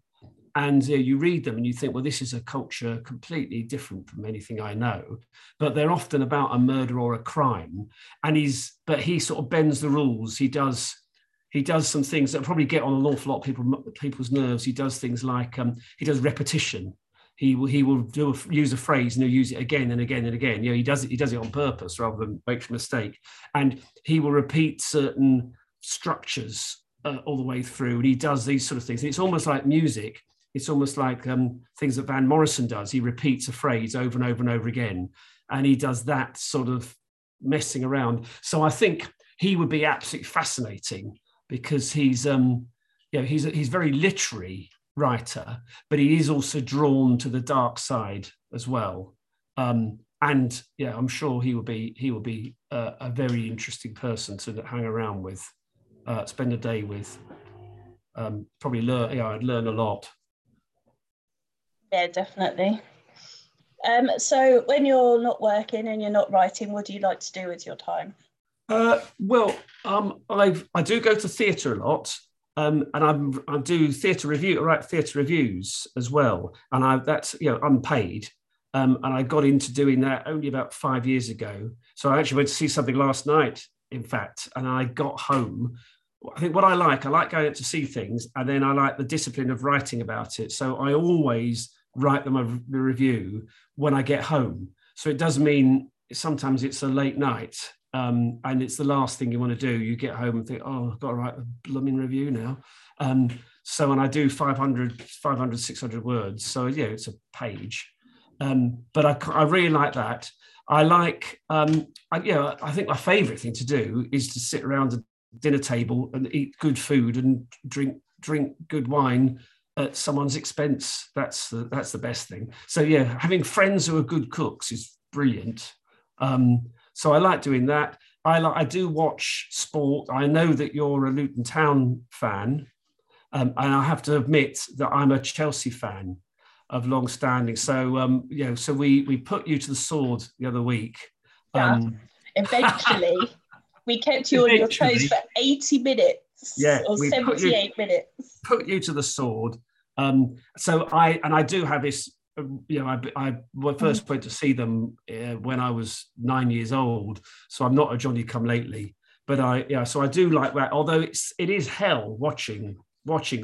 And you read them and you think, well, this is a culture completely different from anything I know. But they're often about a murder or a crime. And he sort of bends the rules. He does some things that probably get on an awful lot of people's nerves. He does things like he does repetition. He will use a phrase and he'll use it again and again and again. You know, he does it on purpose rather than make a mistake. And he will repeat certain structures all the way through. And he does these sort of things. And it's almost like music. It's almost like things that Van Morrison does. He repeats a phrase over and over and over again. And he does that sort of messing around. So I think he would be absolutely fascinating, because he's a very literary writer, but he is also drawn to the dark side as well. And yeah, I'm sure he will be a very interesting person to hang around with, spend a day with. Probably I'd learn a lot. Yeah, definitely. So when you're not working and you're not writing, what do you like to do with your time? I do go to theatre a lot, and I do theatre review. I write theatre reviews as well, and that's unpaid. And I got into doing that only about 5 years ago. So I actually went to see something last night, in fact, and I got home. I think what I like going out to see things, and then I like the discipline of writing about it. So I always write them a review when I get home. So it does mean sometimes it's a late night, and it's the last thing you want to do. You get home and think, oh, I've got to write a blooming review now. And I do 600 words. So, yeah, it's a page. But I really like that. I like, I think my favourite thing to do is to sit around a dinner table and eat good food and drink good wine at someone's expense. That's the best thing. So, yeah, having friends who are good cooks is brilliant. So I like doing that. I do watch sport. I know that you're a Luton Town fan, and I have to admit that I'm a Chelsea fan of long standing. So, so we put you to the sword the other week. Eventually, we kept you on your toes for 80 minutes or 78 minutes. Put you to the sword. So I do have this, I first went to see them when I was 9 years old. So I'm not a Johnny come lately, but so I do like that. Although it is hell watching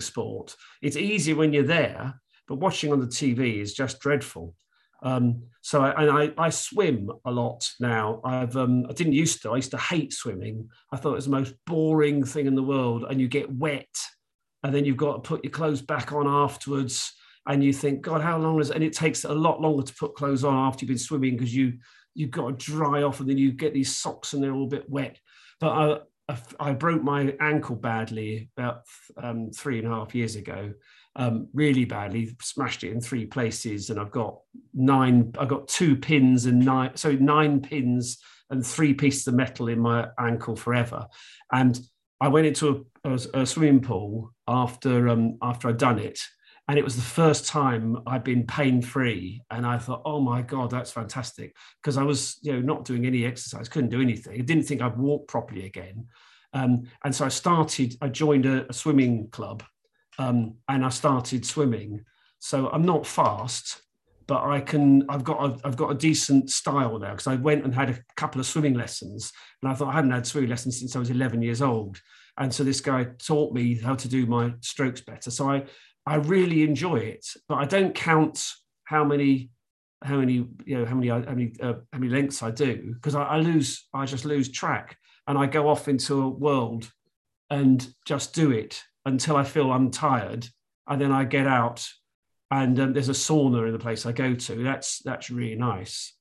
sport. It's easy when you're there, but watching on the TV is just dreadful. So I swim a lot now. I didn't used to. I used to hate swimming. I thought it was the most boring thing in the world. And you get wet, and then you've got to put your clothes back on afterwards. And you think, God, how long is it? And it takes a lot longer to put clothes on after you've been swimming because you've got to dry off, and then you get these socks and they're all a bit wet. But I broke my ankle badly about 3.5 years ago. Really badly, smashed it in three places, and I've got two pins and nine pins and three pieces of metal in my ankle forever. And I went into a swimming pool after I'd done it, and it was the first time I'd been pain-free, and I thought, oh my God, that's fantastic, because I was not doing any exercise, couldn't do anything. I didn't think I'd walk properly again. And so I joined a swimming club. And I started swimming, so I'm not fast, but I've got a decent style now, because I went and had a couple of swimming lessons, and I thought I hadn't had swimming lessons since I was 11 years old, and so this guy taught me how to do my strokes better. So I really enjoy it, but I don't count how many lengths I do, because I just lose track, and I go off into a world and just do it until I feel I'm tired, and then I get out, and there's a sauna in the place I go to. That's really nice.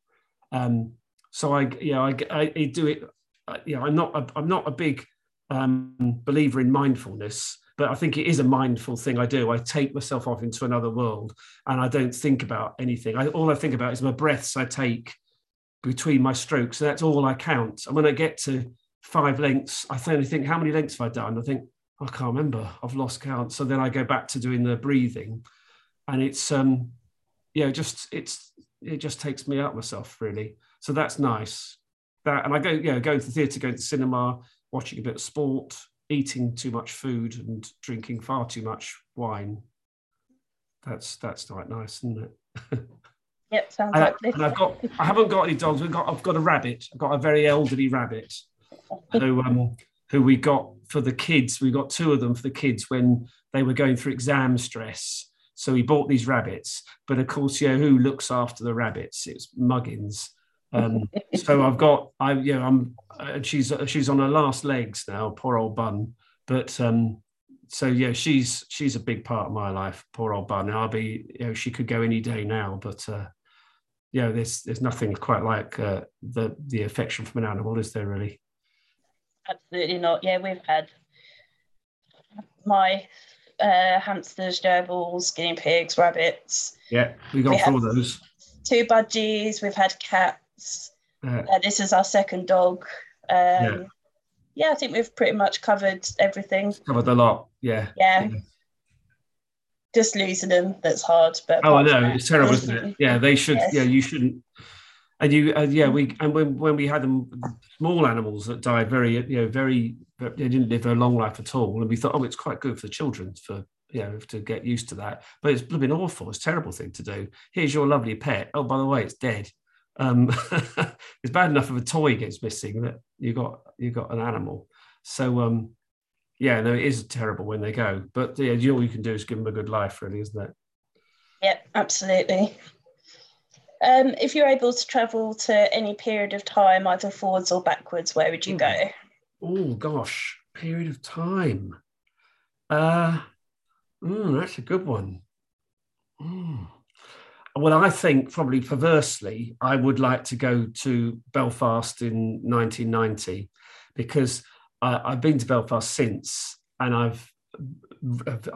So I do it. I'm not a big believer in mindfulness, but I think it is a mindful thing I do. I take myself off into another world, and I don't think about anything. All I think about is my breaths I take between my strokes. So that's all I count. And when I get to five lengths, I suddenly think, how many lengths have I done? I think, I can't remember. I've lost count. So then I go back to doing the breathing, and it just takes me out myself, really. So that's nice. And I go, going to the theatre, going to the cinema, watching a bit of sport, eating too much food and drinking far too much wine. That's quite nice, isn't it? Yep, sounds like this. And I haven't got any dogs. I've got a rabbit. I've got a very elderly rabbit. So, who we got for the kids. We got two of them for the kids when they were going through exam stress. So we bought these rabbits, but of course, who looks after the rabbits? It's Muggins. So she's on her last legs now, poor old Bun. But she's a big part of my life, poor old Bun. She could go any day now, but there's nothing quite like the affection from an animal, is there really? Absolutely not. Yeah, we've had my hamsters, gerbils, guinea pigs, rabbits. Yeah, we got four of those. Two budgies. We've had cats. This is our second dog. I think we've pretty much covered everything. Covered a lot. Yeah. Yeah. just losing him, that's hard. But oh, I know, it's terrible, isn't it? Yeah, they should. Yes. Yeah, you shouldn't. And you, yeah, we, and when we had them, small animals that died very, they didn't live a long life at all. And we thought, oh, it's quite good for the children for, you know, to get used to that. But it's blooming awful. It's a terrible thing to do. Here's your lovely pet. Oh, by the way, it's dead. It's bad enough if a toy gets missing that you got an animal. So, yeah, no, it is terrible when they go. But yeah, all you can do is give them a good life, really, isn't it? Yep, absolutely. If you're able to travel to any period of time, either forwards or backwards, where would you go? Oh, gosh, period of time. That's a good one. Well, I think probably perversely, I would like to go to Belfast in 1990 because I've been to Belfast since, and I've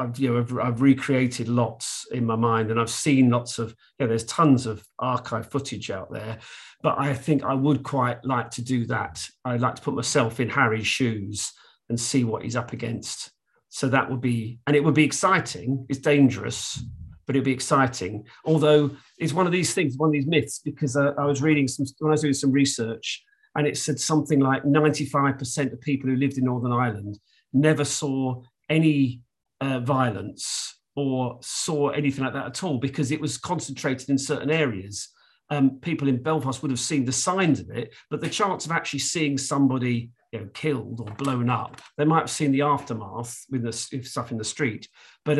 recreated lots in my mind, and I've seen lots of, there's tons of archive footage out there, but I think I would quite like to do that. I'd like to put myself in Harry's shoes and see what he's up against. So that would be, and it would be exciting. It's dangerous, but it'd be exciting. Although it's one of these things, one of these myths, because I was reading when I was doing some research, and it said something like 95% of people who lived in Northern Ireland never saw any violence or saw anything like that at all, because it was concentrated in certain areas. People in Belfast would have seen the signs of it, but the chance of actually seeing somebody killed or blown up, they might have seen the aftermath with the stuff in the street. But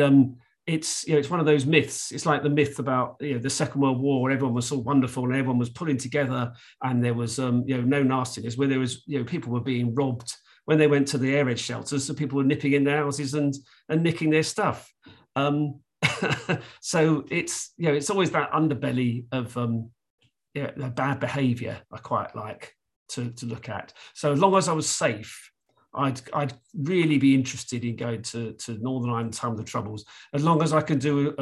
it's it's one of those myths. It's like the myth about the Second World War, where everyone was so wonderful and everyone was pulling together, and there was no nastiness. Where there was people were being robbed. When they went to the air raid shelters, so people were nipping in their houses and nicking their stuff. So it's it's always that underbelly of bad behaviour I quite like to look at. So as long as I was safe, I'd really be interested in going to Northern Ireland time of the Troubles. As long as I can do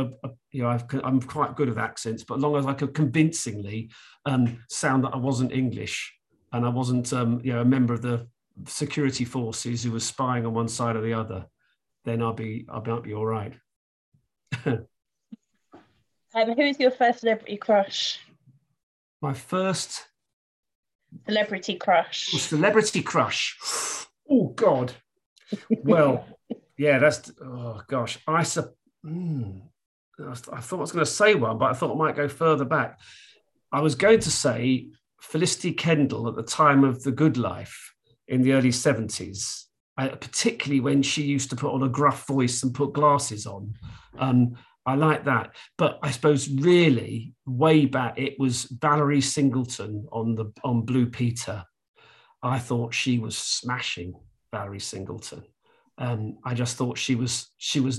I'm quite good at accents, but as long as I could convincingly sound that I wasn't English and I wasn't a member of the security forces who were spying on one side or the other, then I might be all right. Who's your first celebrity crush? My first celebrity crush. Oh God. Well, yeah, that's I thought I was going to say one, but I thought I might go further back. I was going to say Felicity Kendall at the time of The Good Life. In the early 70s, particularly when she used to put on a gruff voice and put glasses on. I like that. But I suppose really way back, it was Valerie Singleton on Blue Peter. I thought she was smashing, Valerie Singleton. I just thought she was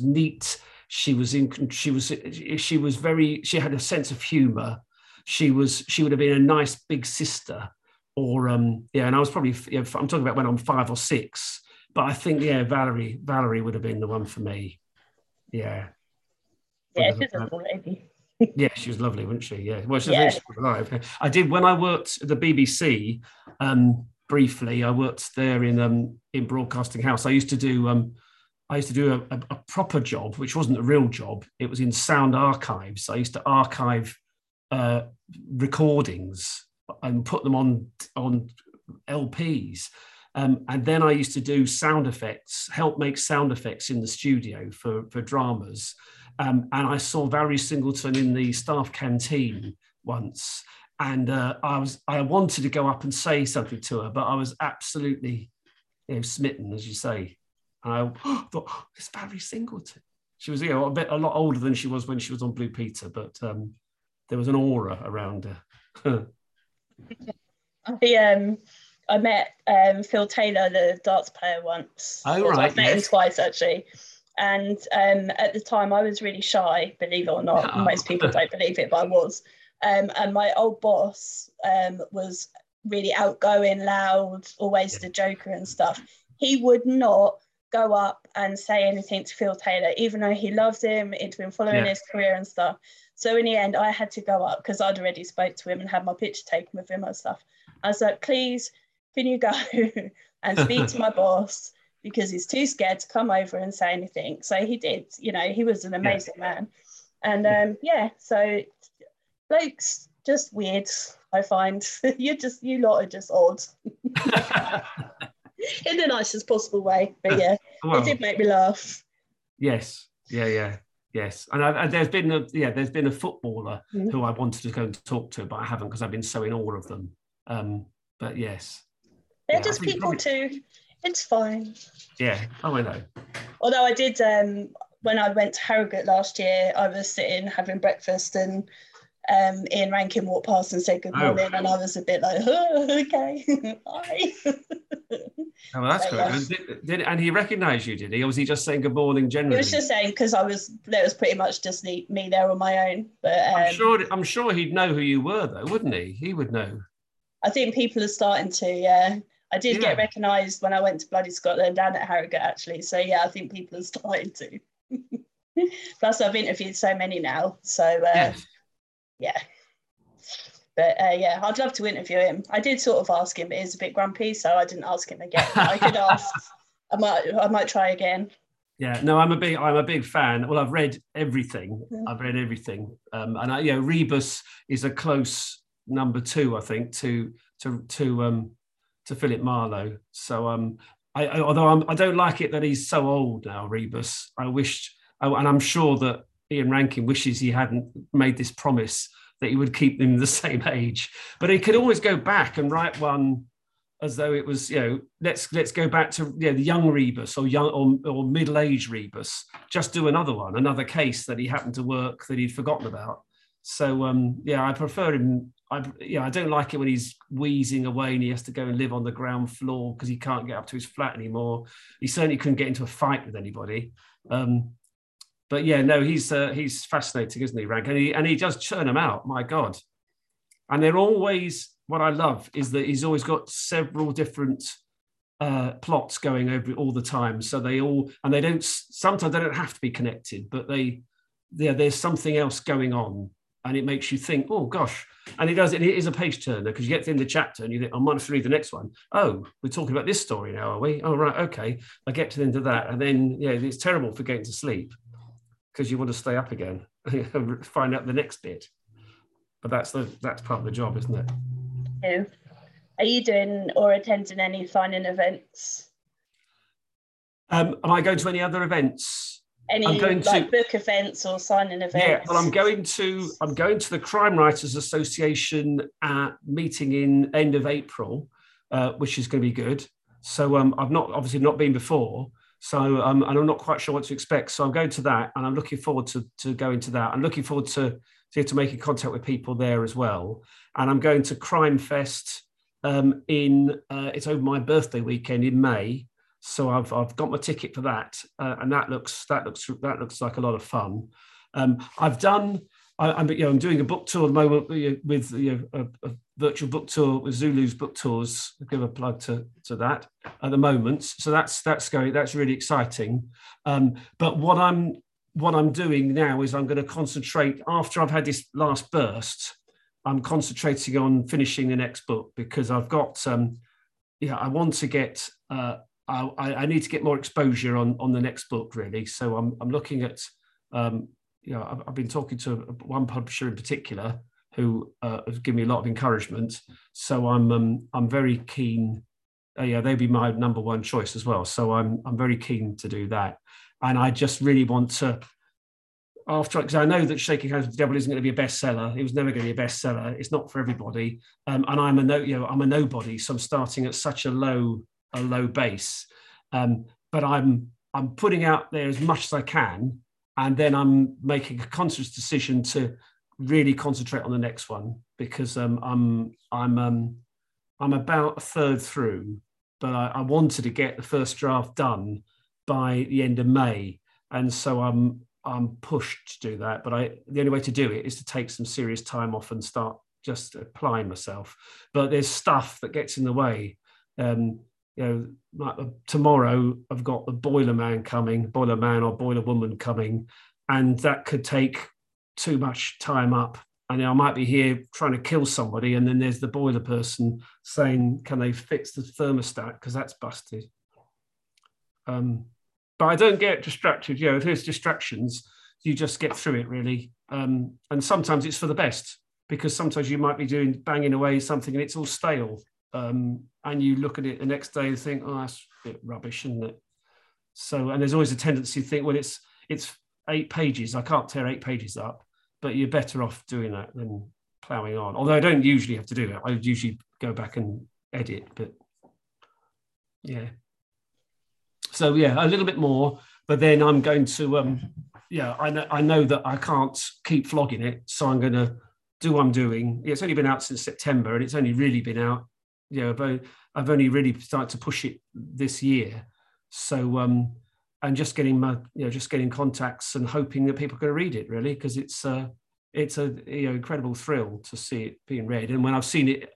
neat. She had a sense of humor. She would have been a nice big sister. Or and I was probably I'm talking about when I'm 5 or 6, but I think Valerie would have been the one for me. She's a lady. Yeah, she was lovely, wasn't she? Yeah, well, she was alive. I did when I worked at the BBC briefly. I worked there in Broadcasting House. I used to do a proper job, which wasn't a real job. It was in sound archives. I used to archive recordings and put them on LPs. And then I used to do sound effects, help make sound effects in the studio for dramas. And I saw Valerie Singleton in the staff canteen once. And I wanted to go up and say something to her, but I was absolutely smitten, as you say. And I thought, it's Valerie Singleton. She was a lot older than she was when she was on Blue Peter, but there was an aura around her. I met Phil Taylor, the darts player, once. Oh, right. I've met him twice, actually. And at the time, I was really shy, believe it or not. No. Most people don't believe it, but I was. And my old boss was really outgoing, loud, always the joker and stuff. He would not go up and say anything to Phil Taylor, even though he loved him. He'd been following his career and stuff. So in the end, I had to go up because I'd already spoke to him and had my picture taken with him and stuff. I was like, please, can you go and speak to my boss because he's too scared to come over and say anything. So he did, you know, he was an amazing man. And yeah, so blokes, just weird, I find. you lot are just odd. In the nicest possible way. But yeah, well, it did make me laugh. Yes, yes. And there's been a footballer who I wanted to go and talk to, but I haven't because I've been so in awe of them. But yes. They're just people too. It's fine. Yeah, oh, I know. Although I did, when I went to Harrogate last year, I was sitting having breakfast and Ian Rankin walked past and said good morning, and I was a bit like, oh, okay, hi. Oh, well, that's good. Yeah. And he recognised you, did he? Or was he just saying good morning generally? He was just saying, because there was pretty much just me there on my own. But I'm sure he'd know who you were, though, wouldn't he? He would know. I think people are starting to, yeah. I did get recognised when I went to bloody Scotland down at Harrogate, actually. So, yeah, I think people are starting to. Plus, I've interviewed so many now. So, yeah. But, yeah, I'd love to interview him. I did sort of ask him, but he was a bit grumpy, so I didn't ask him again. I could ask. I might try again. Yeah, no, I'm a big fan. Well, I've read everything. Yeah. And, Rebus is a close number two, I think, to Philip Marlowe. So I don't like it that he's so old now, Rebus. And I'm sure that Ian Rankin wishes he hadn't made this promise that he would keep them the same age. But he could always go back and write one as though it was, let's go back to the young Rebus or middle-aged Rebus. Just do another case that he happened to work that he'd forgotten about. So I prefer him. I don't like it when he's wheezing away and he has to go and live on the ground floor because he can't get up to his flat anymore. He certainly couldn't get into a fight with anybody. But yeah, no, he's fascinating, isn't he, Rank? And he does churn them out. My God! And they're always what I love is that he's always got several different plots going over all the time. So sometimes they don't have to be connected, but there's something else going on. And it makes you think, oh, gosh. And it does. It is a page turner because you get to the end of the chapter and you think, I might have to read the next one. Oh, we're talking about this story now, are we? Oh, right. OK. I get to the end of that. And then, it's terrible for getting to sleep because you want to stay up again and find out the next bit. But that's part of the job, isn't it? Yeah. Are you doing or attending any signing events? Am I going to any other events? Any book events or signing events? Yeah, well, I'm going to the Crime Writers Association meeting in end of April, which is going to be good. So I've obviously not been before. So and I'm not quite sure what to expect. So I'm going to that, and I'm looking forward to going to that. I'm looking forward to making contact with people there as well. And I'm going to Crime Fest it's over my birthday weekend in May. So I've got my ticket for that, and that looks like a lot of fun. I'm doing a book tour at the moment with a virtual book tour with Zulu's Book Tours. I'll give a plug to that at the moment. So that's going. That's really exciting. But what I'm doing now is I'm going to concentrate after I've had this last burst. I'm concentrating on finishing the next book because I've got I want to get. I need to get more exposure on the next book, really. So I'm looking at, I've been talking to one publisher in particular who has given me a lot of encouragement. So I'm very keen. They'd be my number one choice as well. So I'm very keen to do that, and I just really want to. Because I know that Shaking Hands with the Devil isn't going to be a bestseller. It was never going to be a bestseller. It's not for everybody, and I'm a nobody. So I'm starting at such a low base, but I'm putting out there as much as I can, and then I'm making a conscious decision to really concentrate on the next one because I'm about a third through, but I wanted to get the first draft done by the end of May, and so I'm pushed to do that. But the only way to do it is to take some serious time off and start just applying myself. But there's stuff that gets in the way. Tomorrow I've got the boiler man or boiler woman coming, and that could take too much time up. And I might be here trying to kill somebody, and then there's the boiler person saying, "Can they fix the thermostat because that's busted?" But I don't get distracted. You know, if there's distractions, you just get through it, really. And sometimes it's for the best, because sometimes you might be banging away something and it's all stale. And you look at it the next day and think, oh, that's a bit rubbish, isn't it? So, and there's always a tendency to think, well, it's 8 pages. I can't tear 8 pages up, but you're better off doing that than ploughing on. Although I don't usually have to do that. I usually go back and edit, but yeah. So yeah, a little bit more, but then I'm going to, yeah, I know that I can't keep flogging it. So I'm going to do what I'm doing. It's only been out since September and it's only really been out, you know, but I've only really started to push it this year. So, and just getting my, you know, just getting contacts and hoping that people are going to read it, really, because it's a, you know, incredible thrill to see it being read. And when I've seen it,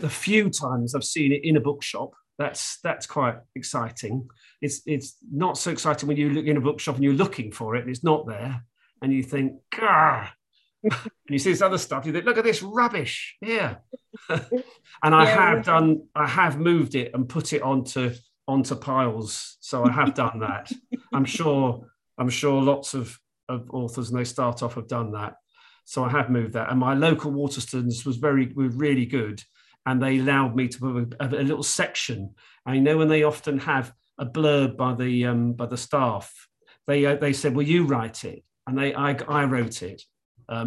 the few times I've seen it in a bookshop, that's quite exciting. It's not so exciting when you look in a bookshop and you're looking for it and it's not there, and you think, ah, and you see this other stuff, you think, look at this rubbish, yeah. And I have moved it and put it onto piles, so I have done that. I'm sure lots of authors, and they start off, have done that. So I have moved that. And my local Waterstones were really good. And they allowed me to put a little section. I know when they often have a blurb by the staff, they said, "Well, you write it," and I wrote it. I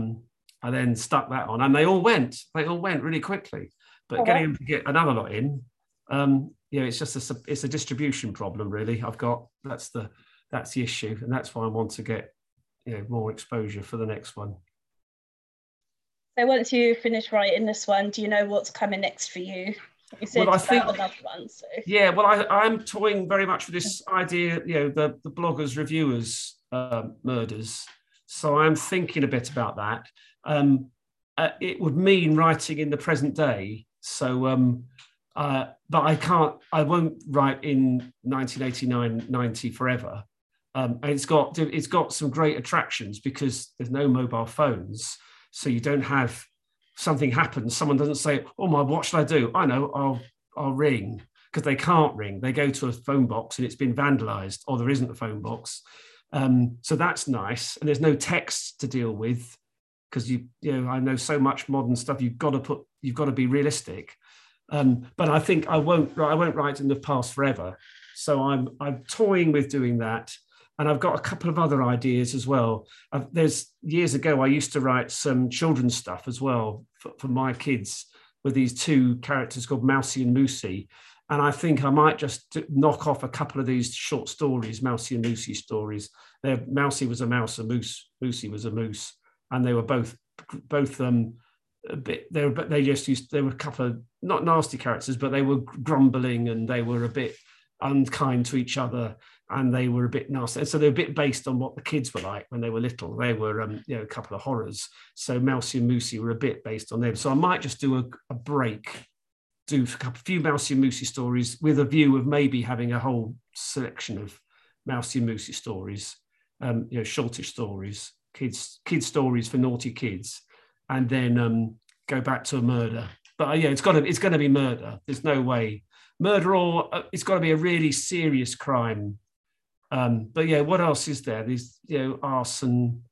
then stuck that on, and they all went really quickly. But getting to get another lot in, you know, it's just a distribution problem, really. I've got that's the issue, and that's why I want to get, you know, more exposure for the next one. So once you finish writing this one, do you know what's coming next for you? You said well, I think, another one, so. Yeah, well, I'm toying very much with this idea, you know, the bloggers, reviewers, murders. So I'm thinking a bit about that. It would mean writing in the present day. So, but I won't write in 1989, 90 forever. And it's got some great attractions because there's no mobile phones. So you don't have something happen. Someone doesn't say, "Oh my, what should I do?" I know, I'll ring, because they can't ring. They go to a phone box and it's been vandalized, or there isn't a phone box. So that's nice. And there's no text to deal with, because you know, I know so much modern stuff. You've got to be realistic. But I think I won't write in the past forever. So I'm toying with doing that. And I've got a couple of other ideas as well. There's years ago, I used to write some children's stuff as well for my kids, with these 2 characters called Mousy and Moosey. And I think I might just knock off a couple of these short stories, Mousy and Moosey stories. Mousy was a mouse, a moose. Moosey was a moose, and they were both a bit. They were a couple of not nasty characters, but they were grumbling and they were a bit unkind to each other. And they were a bit nasty. And so they were a bit based on what the kids were like when they were little. They were, you know, a couple of horrors. So Mousy and Moosey were a bit based on them. So I might just do a break, do a few Mousy and Moosey stories with a view of maybe having a whole selection of Mousy and Moosey stories, you know, shortish stories, kids stories for naughty kids, and then go back to a murder. But yeah, it's going to be murder. There's no way. Murder, or it's got to be a really serious crime. But yeah, what else is there? There's, you know, arson.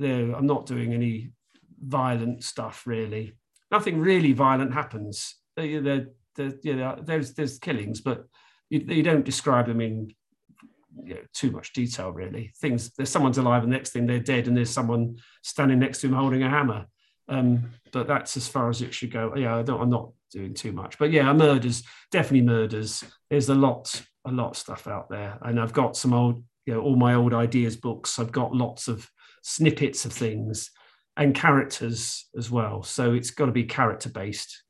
I'm not doing any violent stuff, really. Nothing really violent happens. There's killings, but you don't describe them in, you know, too much detail, really. Things, there's someone's alive, and the next thing they're dead, and there's someone standing next to him holding a hammer. But that's as far as it should go. Yeah, I'm not doing too much. But yeah, murders, definitely murders. There's a lot of stuff out there, and I've got some old, you know, all my old ideas books. I've got lots of snippets of things and characters as well. So it's got to be character based.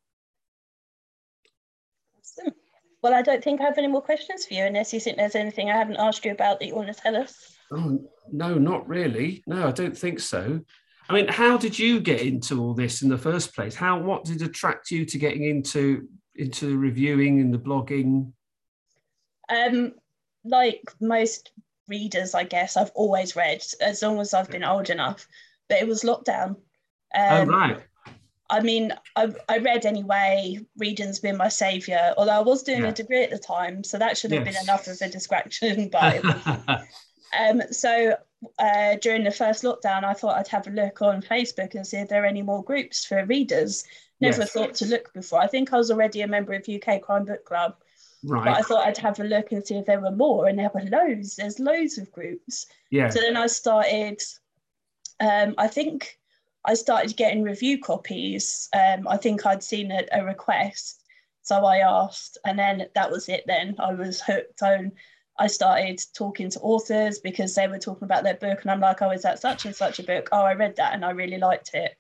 Awesome. Well, I don't think I have any more questions for you, unless you think there's anything I haven't asked you about that you want to tell us. Oh, no, not really. No, I don't think so. I mean, how did you get into all this in the first place? What did attract you to getting into the reviewing and the blogging? Like most readers, I guess, I've always read as long as I've been old enough, but it was lockdown. Oh, right. I mean, I read anyway, reading's been my saviour, although I was doing a degree at the time, so that should have been enough of a distraction, but it wasn't. So during the first lockdown, I thought I'd have a look on Facebook and see if there are any more groups for readers. Never thought to look before. I think I was already a member of UK Crime Book Club, but I thought I'd have a look and see if there were more, and there were loads. There's loads of groups. Yeah. So then I started, I started getting review copies. I think I'd seen a request, so I asked, and then that was it then. I was hooked on. I started talking to authors because they were talking about their book, and I'm like, oh, is that such and such a book? Oh, I read that and I really liked it.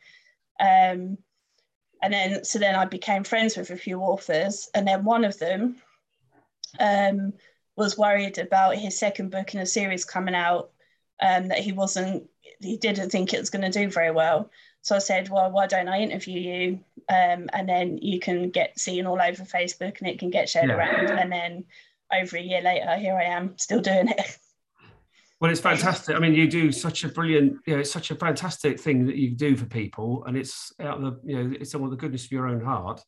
And then I became friends with a few authors, and then one of them was worried about his second book in a series coming out, that he didn't think it was going to do very well. So I said, well, why don't I interview you? And then you can get seen all over Facebook and it can get shared around. And then over a year later, here I am still doing it. Well, it's fantastic. I mean, you do such a brilliant, it's such a fantastic thing that you do for people. And it's out of the, it's all the goodness of your own heart.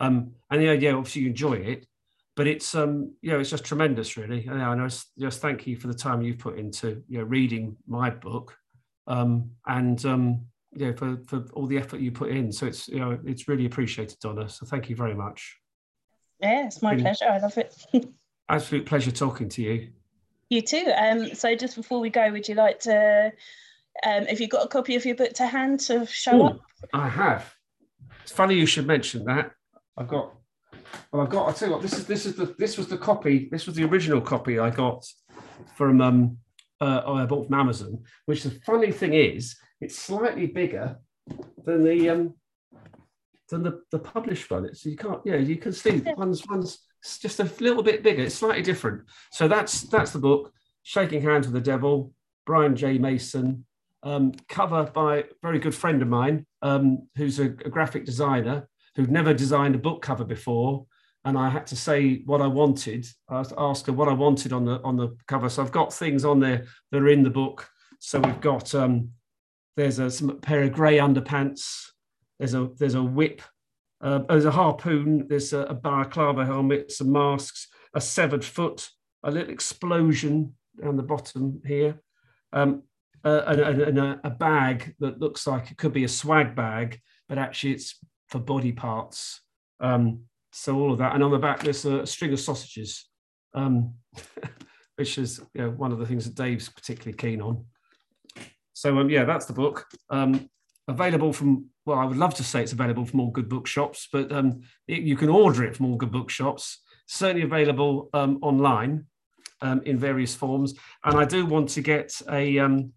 And obviously you enjoy it, but it's, it's just tremendous, really. And I just thank you for the time you've put into, reading my book. For all the effort you put in. So it's, it's really appreciated, Donna. So thank you very much. Yeah, it's my pleasure. I love it. Absolute pleasure talking to you. You too. So just before we go, would you like to, if you've got a copy of your book to hand, to show up? I have. It's funny you should mention that. I'll tell you what, this was the original copy I got from, I bought from Amazon, which the funny thing is, it's slightly bigger than the published one. So you can't, you can see one's just a little bit bigger. It's slightly different. So that's the book, Shaking Hands with the Devil, Brian J. Mason, cover by a very good friend of mine, who's a graphic designer who'd never designed a book cover before. And I had to say what I wanted. I had to ask her what I wanted on the cover. So I've got things on there that are in the book. So we've got there's some pair of grey underpants. There's a whip. There's a harpoon. There's a balaclava helmet. Some masks. A severed foot. A little explosion down the bottom here. And a bag that looks like it could be a swag bag, but actually it's for body parts. So all of that, and on the back there's a string of sausages, which is one of the things that Dave's particularly keen on. So that's the book. Available from, well, I would love to say it's available from all good bookshops, but you can order it from all good bookshops. Certainly available online in various forms. And I do want to get an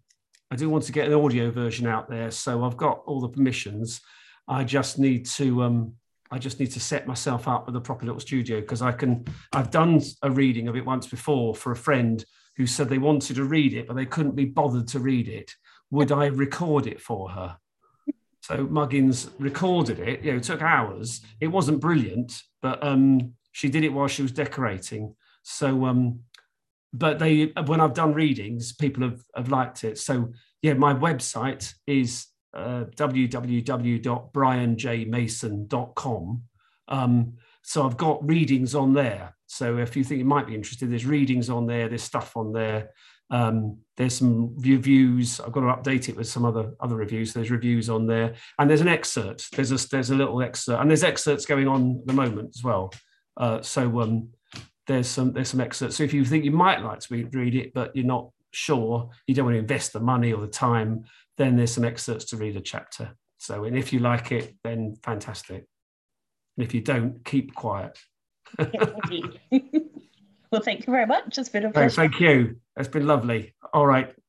audio version out there. So I've got all the permissions. I just need to. I just need to set myself up with a proper little studio, because I've done a reading of it once before for a friend who said they wanted to read it, but they couldn't be bothered to read it. Would I record it for her? So Muggins recorded it, it took hours. It wasn't brilliant, but she did it while she was decorating. So, but when I've done readings, people have liked it. So my website is www.brianjmason.com. So I've got readings on there. So if you think you might be interested, there's readings on there, there's stuff on there. There's some reviews. I've got to update it with some other reviews. There's reviews on there. And there's an excerpt. There's a little excerpt. And there's excerpts going on at the moment as well. There's some excerpts. So if you think you might like to read it, but you're not sure, you don't want to invest the money or the time, then there's some excerpts to read a chapter. So, and if you like it, then fantastic. And if you don't, keep quiet. Well, thank you very much. It's been a pleasure. Thank you. It's been lovely. All right.